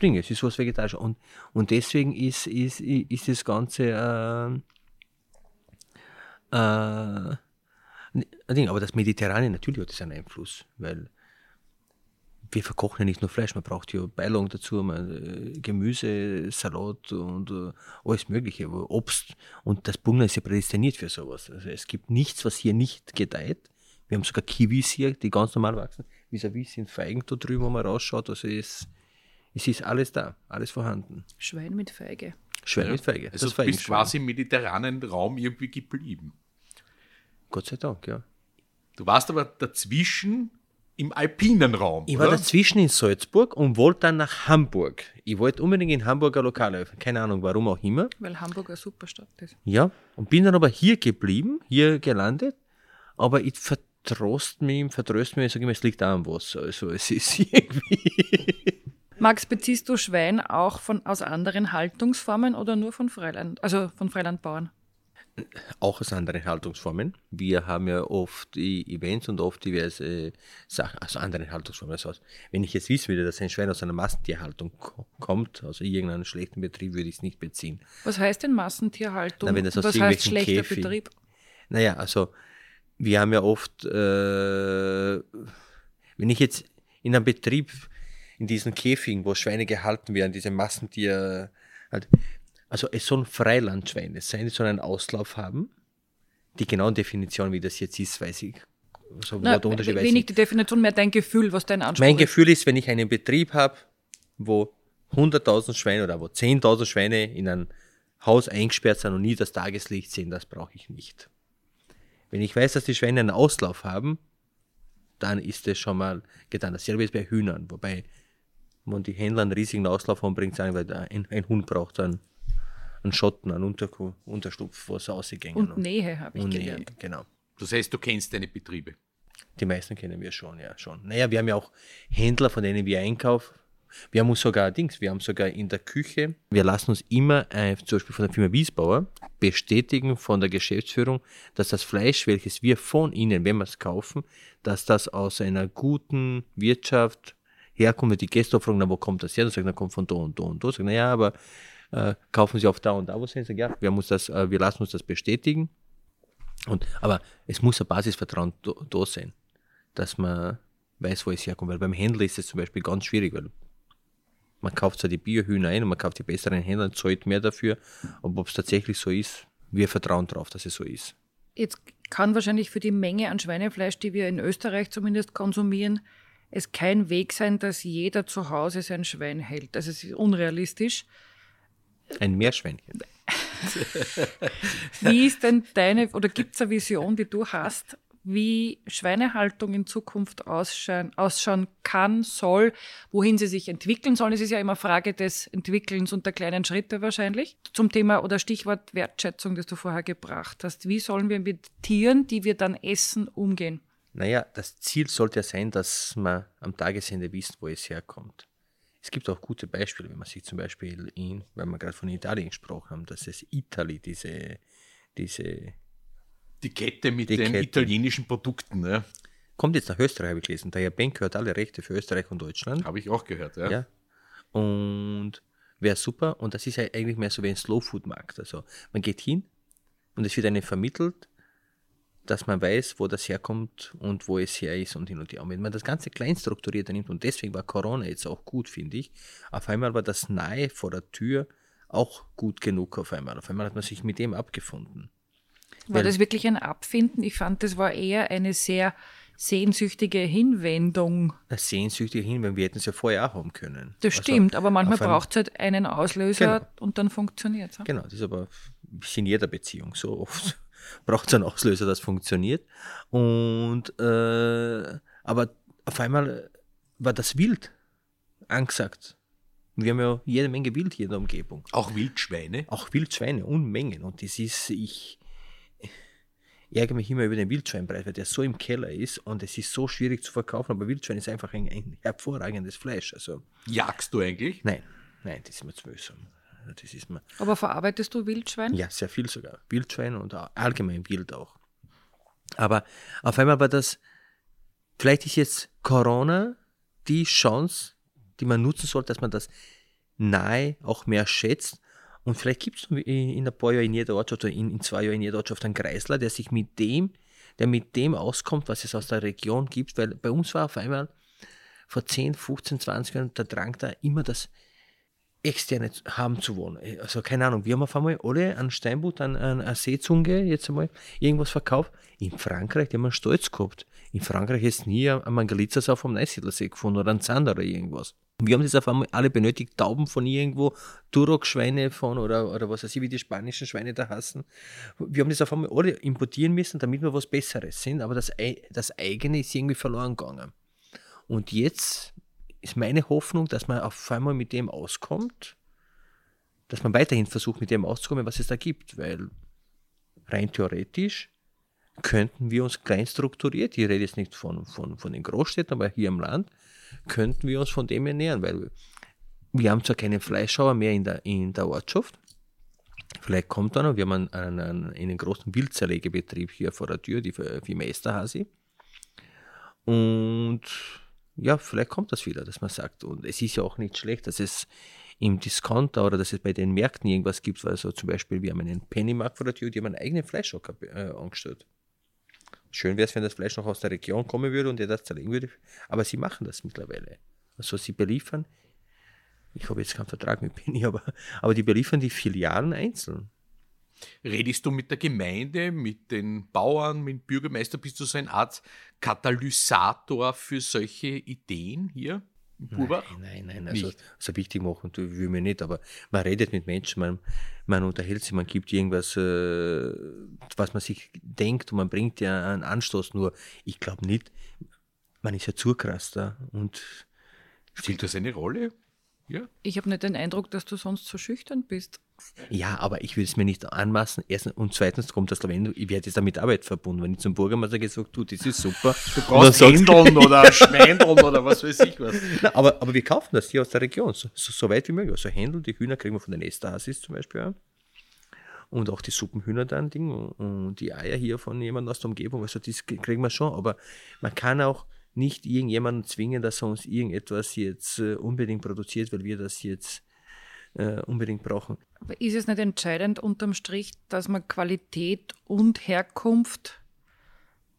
Dinge, es ist was Vegetarisches. Und, und deswegen ist, ist, ist das Ganze... Äh, Uh, aber das Mediterrane natürlich hat das einen Einfluss, weil wir verkochen ja nicht nur Fleisch, man braucht ja Beilagen dazu, man, Gemüse, Salat und uh, alles mögliche, Obst, und das Burgenland ist ja prädestiniert für sowas. Also es gibt nichts, was hier nicht gedeiht. Wir haben sogar Kiwis hier, die ganz normal wachsen. Vis-à-vis sind Feigen da drüben, wenn man rausschaut, also es, es ist alles da, alles vorhanden. Schwein mit Feige. Schwein ja. mit Feige. Also das du bist quasi im mediterranen Raum irgendwie geblieben. Gott sei Dank, ja. Du warst aber dazwischen im alpinen Raum, Ich war oder? dazwischen in Salzburg und wollte dann nach Hamburg. Ich wollte unbedingt in Hamburger Lokal öffnen. Keine Ahnung, warum auch immer. Weil Hamburg eine super Stadt ist. Ja, und bin dann aber hier geblieben, hier gelandet. Aber ich vertrost mich, vertröst mich, ich sage immer, es liegt auch am Wasser. Also es ist irgendwie... Max, beziehst du Schwein auch von, aus anderen Haltungsformen oder nur von Freiland, also von Freilandbauern? Auch aus anderen Haltungsformen. Wir haben ja oft Events und oft diverse Sachen, also anderen Haltungsformen. Also wenn ich jetzt wissen würde, dass ein Schwein aus einer Massentierhaltung kommt, also irgendeinem schlechten Betrieb, würde ich es nicht beziehen. Was heißt denn Massentierhaltung? Na, wenn das aus was heißt schlechter Käfig. Betrieb? Naja, also wir haben ja oft, äh, wenn ich jetzt in einem Betrieb, in diesen Käfigen, wo Schweine gehalten werden, diese Massentier... Halt, also es sollen Freilandschweine sein, die sollen einen Auslauf haben. Die genaue Definition, wie das jetzt ist, weiß ich. Also, Na, wo der wenig ich. die Definition, mehr dein Gefühl, was dein Anspruch ist. Mein Gefühl ist, wenn ich einen Betrieb habe, wo hunderttausend Schweine oder wo zehntausend Schweine in ein Haus eingesperrt sind und nie das Tageslicht sehen, das brauche ich nicht. Wenn ich weiß, dass die Schweine einen Auslauf haben, dann ist das schon mal getan. Dasselbe ist bei Hühnern, wobei wenn die Händler einen riesigen Auslauf haben, bringt es an, weil ein, ein Hund braucht dann einen Schotten, einen Unter- Unterstupf, wo es rausgegangen ist. Und Nähe habe ich gelernt. Nähe, genau. Das heißt, du kennst deine Betriebe? Die meisten kennen wir schon, ja. schon. Naja, wir haben ja auch Händler, von denen wir einkaufen. Wir haben uns sogar Dings, wir haben sogar in der Küche, wir lassen uns immer, äh, zum Beispiel von der Firma Wiesbauer, bestätigen von der Geschäftsführung, dass das Fleisch, welches wir von ihnen, wenn wir es kaufen, dass das aus einer guten Wirtschaft herkommt. Wenn die Gäste fragen, na, wo kommt das her? Dann sagen, na, kommt von da und da und da. Sagen, naja, aber... Äh, kaufen sie auf da und da, wo sie sagen, ja, wir, haben uns das, äh, wir lassen uns das bestätigen. Und, aber es muss ein Basisvertrauen do, da sein, dass man weiß, wo es herkommt. Weil beim Händler ist es zum Beispiel ganz schwierig, weil man kauft zwar die Biohühner ein und man kauft die besseren Händler und zahlt mehr dafür. Aber ob es tatsächlich so ist, wir vertrauen darauf, dass es so ist. Jetzt kann wahrscheinlich für die Menge an Schweinefleisch, die wir in Österreich zumindest konsumieren, es kein Weg sein, dass jeder zu Hause sein Schwein hält. Also es ist unrealistisch. Ein Meerschweinchen. Wie ist denn deine, oder gibt es eine Vision, die du hast, wie Schweinehaltung in Zukunft ausschauen, ausschauen kann, soll, wohin sie sich entwickeln sollen? Es ist ja immer Frage des Entwickelns und der kleinen Schritte wahrscheinlich. Zum Thema oder Stichwort Wertschätzung, das du vorher gebracht hast. Wie sollen wir mit Tieren, die wir dann essen, umgehen? Naja, das Ziel sollte ja sein, dass man am Tagesende wissen, wo es herkommt. Es gibt auch gute Beispiele, wenn man sich zum Beispiel, in, weil wir gerade von Italien gesprochen haben, dass es Italy, diese, diese... Die Kette mit die den Kette. italienischen Produkten, ne? Kommt jetzt nach Österreich, habe ich gelesen. Der Herr Benk hat alle Rechte für Österreich und Deutschland. Habe ich auch gehört, ja. ja. Und wäre super. Und das ist ja eigentlich mehr so wie ein Slow-Food-Markt. Also man geht hin und es wird einem vermittelt, dass man weiß, wo das herkommt und wo es her ist und hin und her. Und wenn man das Ganze klein strukturiert nimmt, und deswegen war Corona jetzt auch gut, finde ich, auf einmal war das nahe vor der Tür auch gut genug auf einmal. Auf einmal hat man sich mit dem abgefunden. War Weil, das wirklich ein Abfinden? Ich fand, das war eher eine sehr sehnsüchtige Hinwendung. Eine sehnsüchtige Hinwendung, wir hätten es ja vorher auch haben können. Das also, stimmt, aber manchmal braucht es halt einen Auslöser genau. und dann funktioniert es. Ja? Genau, das ist aber in jeder Beziehung so oft. Braucht es einen Auslöser, das funktioniert. Und, äh, aber auf einmal war das Wild angesagt. Wir haben ja jede Menge Wild hier in der Umgebung. Auch Wildschweine? Auch Wildschweine, Unmengen. Und das ist, ich, ich ärgere mich immer über den Wildschweinpreis, weil der so im Keller ist und es ist so schwierig zu verkaufen. Aber Wildschwein ist einfach ein, ein hervorragendes Fleisch. Also, jagst du eigentlich? Nein, nein, das ist mir zu mühsam. Das ist Aber verarbeitest du Wildschwein? Ja, sehr viel sogar. Wildschwein und allgemein Wild auch. Aber auf einmal war das, vielleicht ist jetzt Corona die Chance, die man nutzen sollte, dass man das nahe auch mehr schätzt. Und vielleicht gibt es in ein paar Jahren in jeder Ortschaft oder in, in zwei Jahren in jeder Ortschaft einen Kreisler, der sich mit dem, der mit dem auskommt, was es aus der Region gibt. Weil bei uns war auf einmal vor zehn, fünfzehn, zwanzig Jahren der Drang da immer das Externe haben zu wollen. Also keine Ahnung, wir haben auf einmal alle an Steinbutt, an, an, an Seezunge jetzt einmal irgendwas verkauft. In Frankreich, die haben einen Stolz gehabt. In Frankreich ist nie ein Mangalitzersauf vom Neusiedlersee gefunden oder ein Zander oder irgendwas. Wir haben das auf einmal alle benötigt, Tauben von irgendwo, Duroc-Schweine von oder, oder was weiß ich, wie die spanischen Schweine da heißen. Wir haben das auf einmal alle importieren müssen, damit wir was Besseres sind, aber das, das eigene ist irgendwie verloren gegangen. Und jetzt ist meine Hoffnung, dass man auf einmal mit dem auskommt, dass man weiterhin versucht, mit dem auszukommen, was es da gibt, weil rein theoretisch könnten wir uns klein strukturiert, ich rede jetzt nicht von, von, von den Großstädten, aber hier im Land, könnten wir uns von dem ernähren, weil wir haben zwar keinen Fleischhauer mehr in der, in der Ortschaft, vielleicht kommt einer, wir haben einen, einen, einen großen Wildzerlegebetrieb hier vor der Tür, die Firma Esterhazy, und ja, vielleicht kommt das wieder, dass man sagt, und es ist ja auch nicht schlecht, dass es im Discounter oder dass es bei den Märkten irgendwas gibt, also zum Beispiel, wir haben einen Pennymarkt vor der Tür, die haben einen eigenen Fleischhocker äh, angestellt. Schön wäre es, wenn das Fleisch noch aus der Region kommen würde und der das zerlegen würde. Aber sie machen das mittlerweile. Also sie beliefern, ich habe jetzt keinen Vertrag mit Penny, aber, aber die beliefern die Filialen einzeln. Redest du mit der Gemeinde, mit den Bauern, mit dem Bürgermeister? Bist du so eine Art Katalysator für solche Ideen hier im Purbach? Nein, nein, nein. Also, so wichtig machen will mir nicht, aber man redet mit Menschen, man, man unterhält sich, man gibt irgendwas, äh, was man sich denkt, und man bringt ja einen Anstoß. Nur ich glaube nicht, man ist ja zu krass da. Und spielt das eine Rolle? Ja. Ich habe nicht den Eindruck, dass du sonst so schüchtern bist. Ja, aber ich will es mir nicht anmaßen. Erstens, und zweitens kommt das Lavendel, ich werde jetzt damit Arbeit verbunden. Wenn ich zum Bürgermeister gesagt habe, das ist super. Du brauchst Händeln oder Schweindeln oder was weiß ich was. Na, aber, aber wir kaufen das hier aus der Region, so, so, so weit wie möglich. Also Händel, die Hühner kriegen wir von den Esterhazys zum Beispiel an. Und auch die Suppenhühner dann, Ding, und die Eier hier von jemandem aus der Umgebung. Also das kriegen wir schon, aber man kann auch nicht irgendjemanden zwingen, dass er uns irgendetwas jetzt äh, unbedingt produziert, weil wir das jetzt äh, unbedingt brauchen. Aber ist es nicht entscheidend unterm Strich, dass man Qualität und Herkunft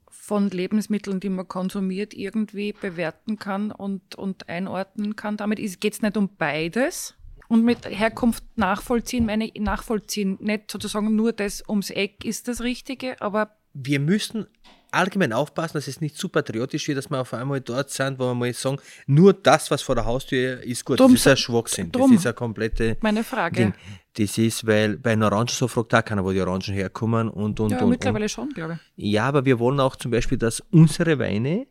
von Lebensmitteln, die man konsumiert, irgendwie bewerten kann und, und einordnen kann? Damit geht es nicht um beides. Und mit Herkunft nachvollziehen, meine ich nachvollziehen, nicht sozusagen nur das ums Eck ist das Richtige, aber... Wir müssen... allgemein aufpassen, dass es nicht zu patriotisch wird, dass wir auf einmal dort sind, wo wir mal sagen, nur das, was vor der Haustür ist, gut, drum, das ist ein Schwachsinn. Das ist eine komplette... Meine Frage. Ding. Das ist, weil bei den Orangen so fragt auch keiner, wo die Orangen herkommen und, und, ja, und. Mittlerweile und. Schon, glaube ich. Ja, aber wir wollen auch zum Beispiel, dass unsere Weine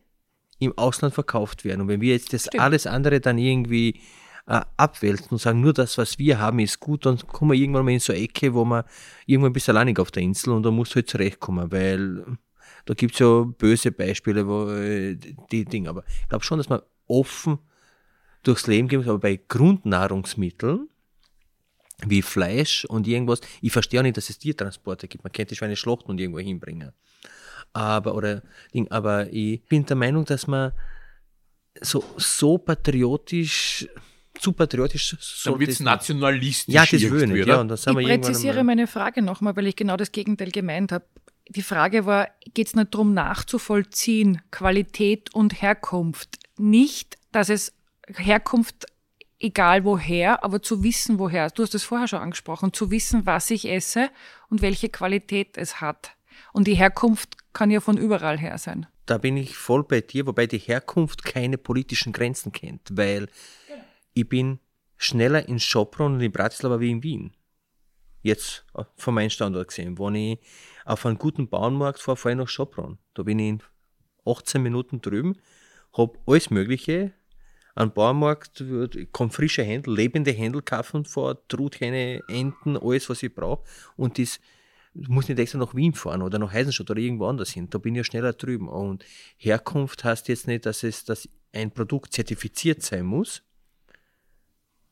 im Ausland verkauft werden. Und wenn wir jetzt das Stimmt. alles andere dann irgendwie äh, abwälzen und sagen, nur das, was wir haben, ist gut, dann kommen wir irgendwann mal in so eine Ecke, wo man irgendwann ein bisschen alleinig auf der Insel und da muss halt zurechtkommen, weil... Da gibt es ja böse Beispiele, wo äh, die Dinge, aber ich glaube schon, dass man offen durchs Leben geht, aber bei Grundnahrungsmitteln wie Fleisch und irgendwas, ich verstehe auch nicht, dass es Tiertransporte gibt, man könnte die Schweine schlachten und irgendwo hinbringen. Aber, oder, Ding, aber ich bin der Meinung, dass man so, so patriotisch... zu patriotisch. So dann wird es nationalistisch. Ja, das will nicht. Ja, und dann sind ich wir präzisiere meine Frage nochmal, weil ich genau das Gegenteil gemeint habe. Die Frage war, geht es nicht darum nachzuvollziehen, Qualität und Herkunft? Nicht, dass es Herkunft, egal woher, aber zu wissen, woher. Du hast es vorher schon angesprochen, zu wissen, was ich esse und welche Qualität es hat. Und die Herkunft kann ja von überall her sein. Da bin ich voll bei dir, wobei die Herkunft keine politischen Grenzen kennt, weil... Ich bin schneller in Schopron und in Bratislava wie in Wien. Jetzt von meinem Standort gesehen. Wenn ich auf einen guten Bauernmarkt fahre, fahre ich nach Schopron. Da bin ich in achtzehn Minuten drüben, habe alles Mögliche. An Bauernmarkt kommen frische Händel, lebende Händel kaufen vor, Truthähne, Enten, alles, was ich brauche. Und das muss nicht extra nach Wien fahren oder nach Eisenstadt oder irgendwo anders hin. Da bin ich ja schneller drüben. Und Herkunft heißt jetzt nicht, dass, es, dass ein Produkt zertifiziert sein muss.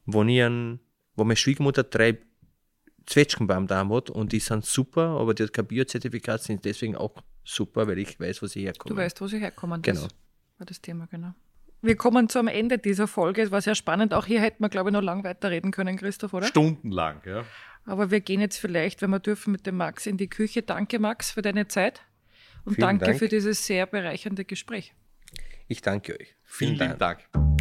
Wo, ich einen, wo meine Schwiegermutter drei Zwetschgenbaum da hat und die sind super, aber die hat kein Bio-Zertifikat, sind deswegen auch super, weil ich weiß, wo sie herkommen. Du weißt, wo sie herkommen. Genau. Das war das Thema, genau. Wir kommen zum Ende dieser Folge. Es war sehr spannend. Auch hier hätten wir, glaube ich, noch lang weiterreden können, Christoph, oder? Stundenlang, ja. Aber wir gehen jetzt vielleicht, wenn wir dürfen, mit dem Max in die Küche. Danke, Max, für deine Zeit. Und Vielen danke Dank. Für dieses sehr bereichernde Gespräch. Ich danke euch. Vielen, Vielen Dank. Dank.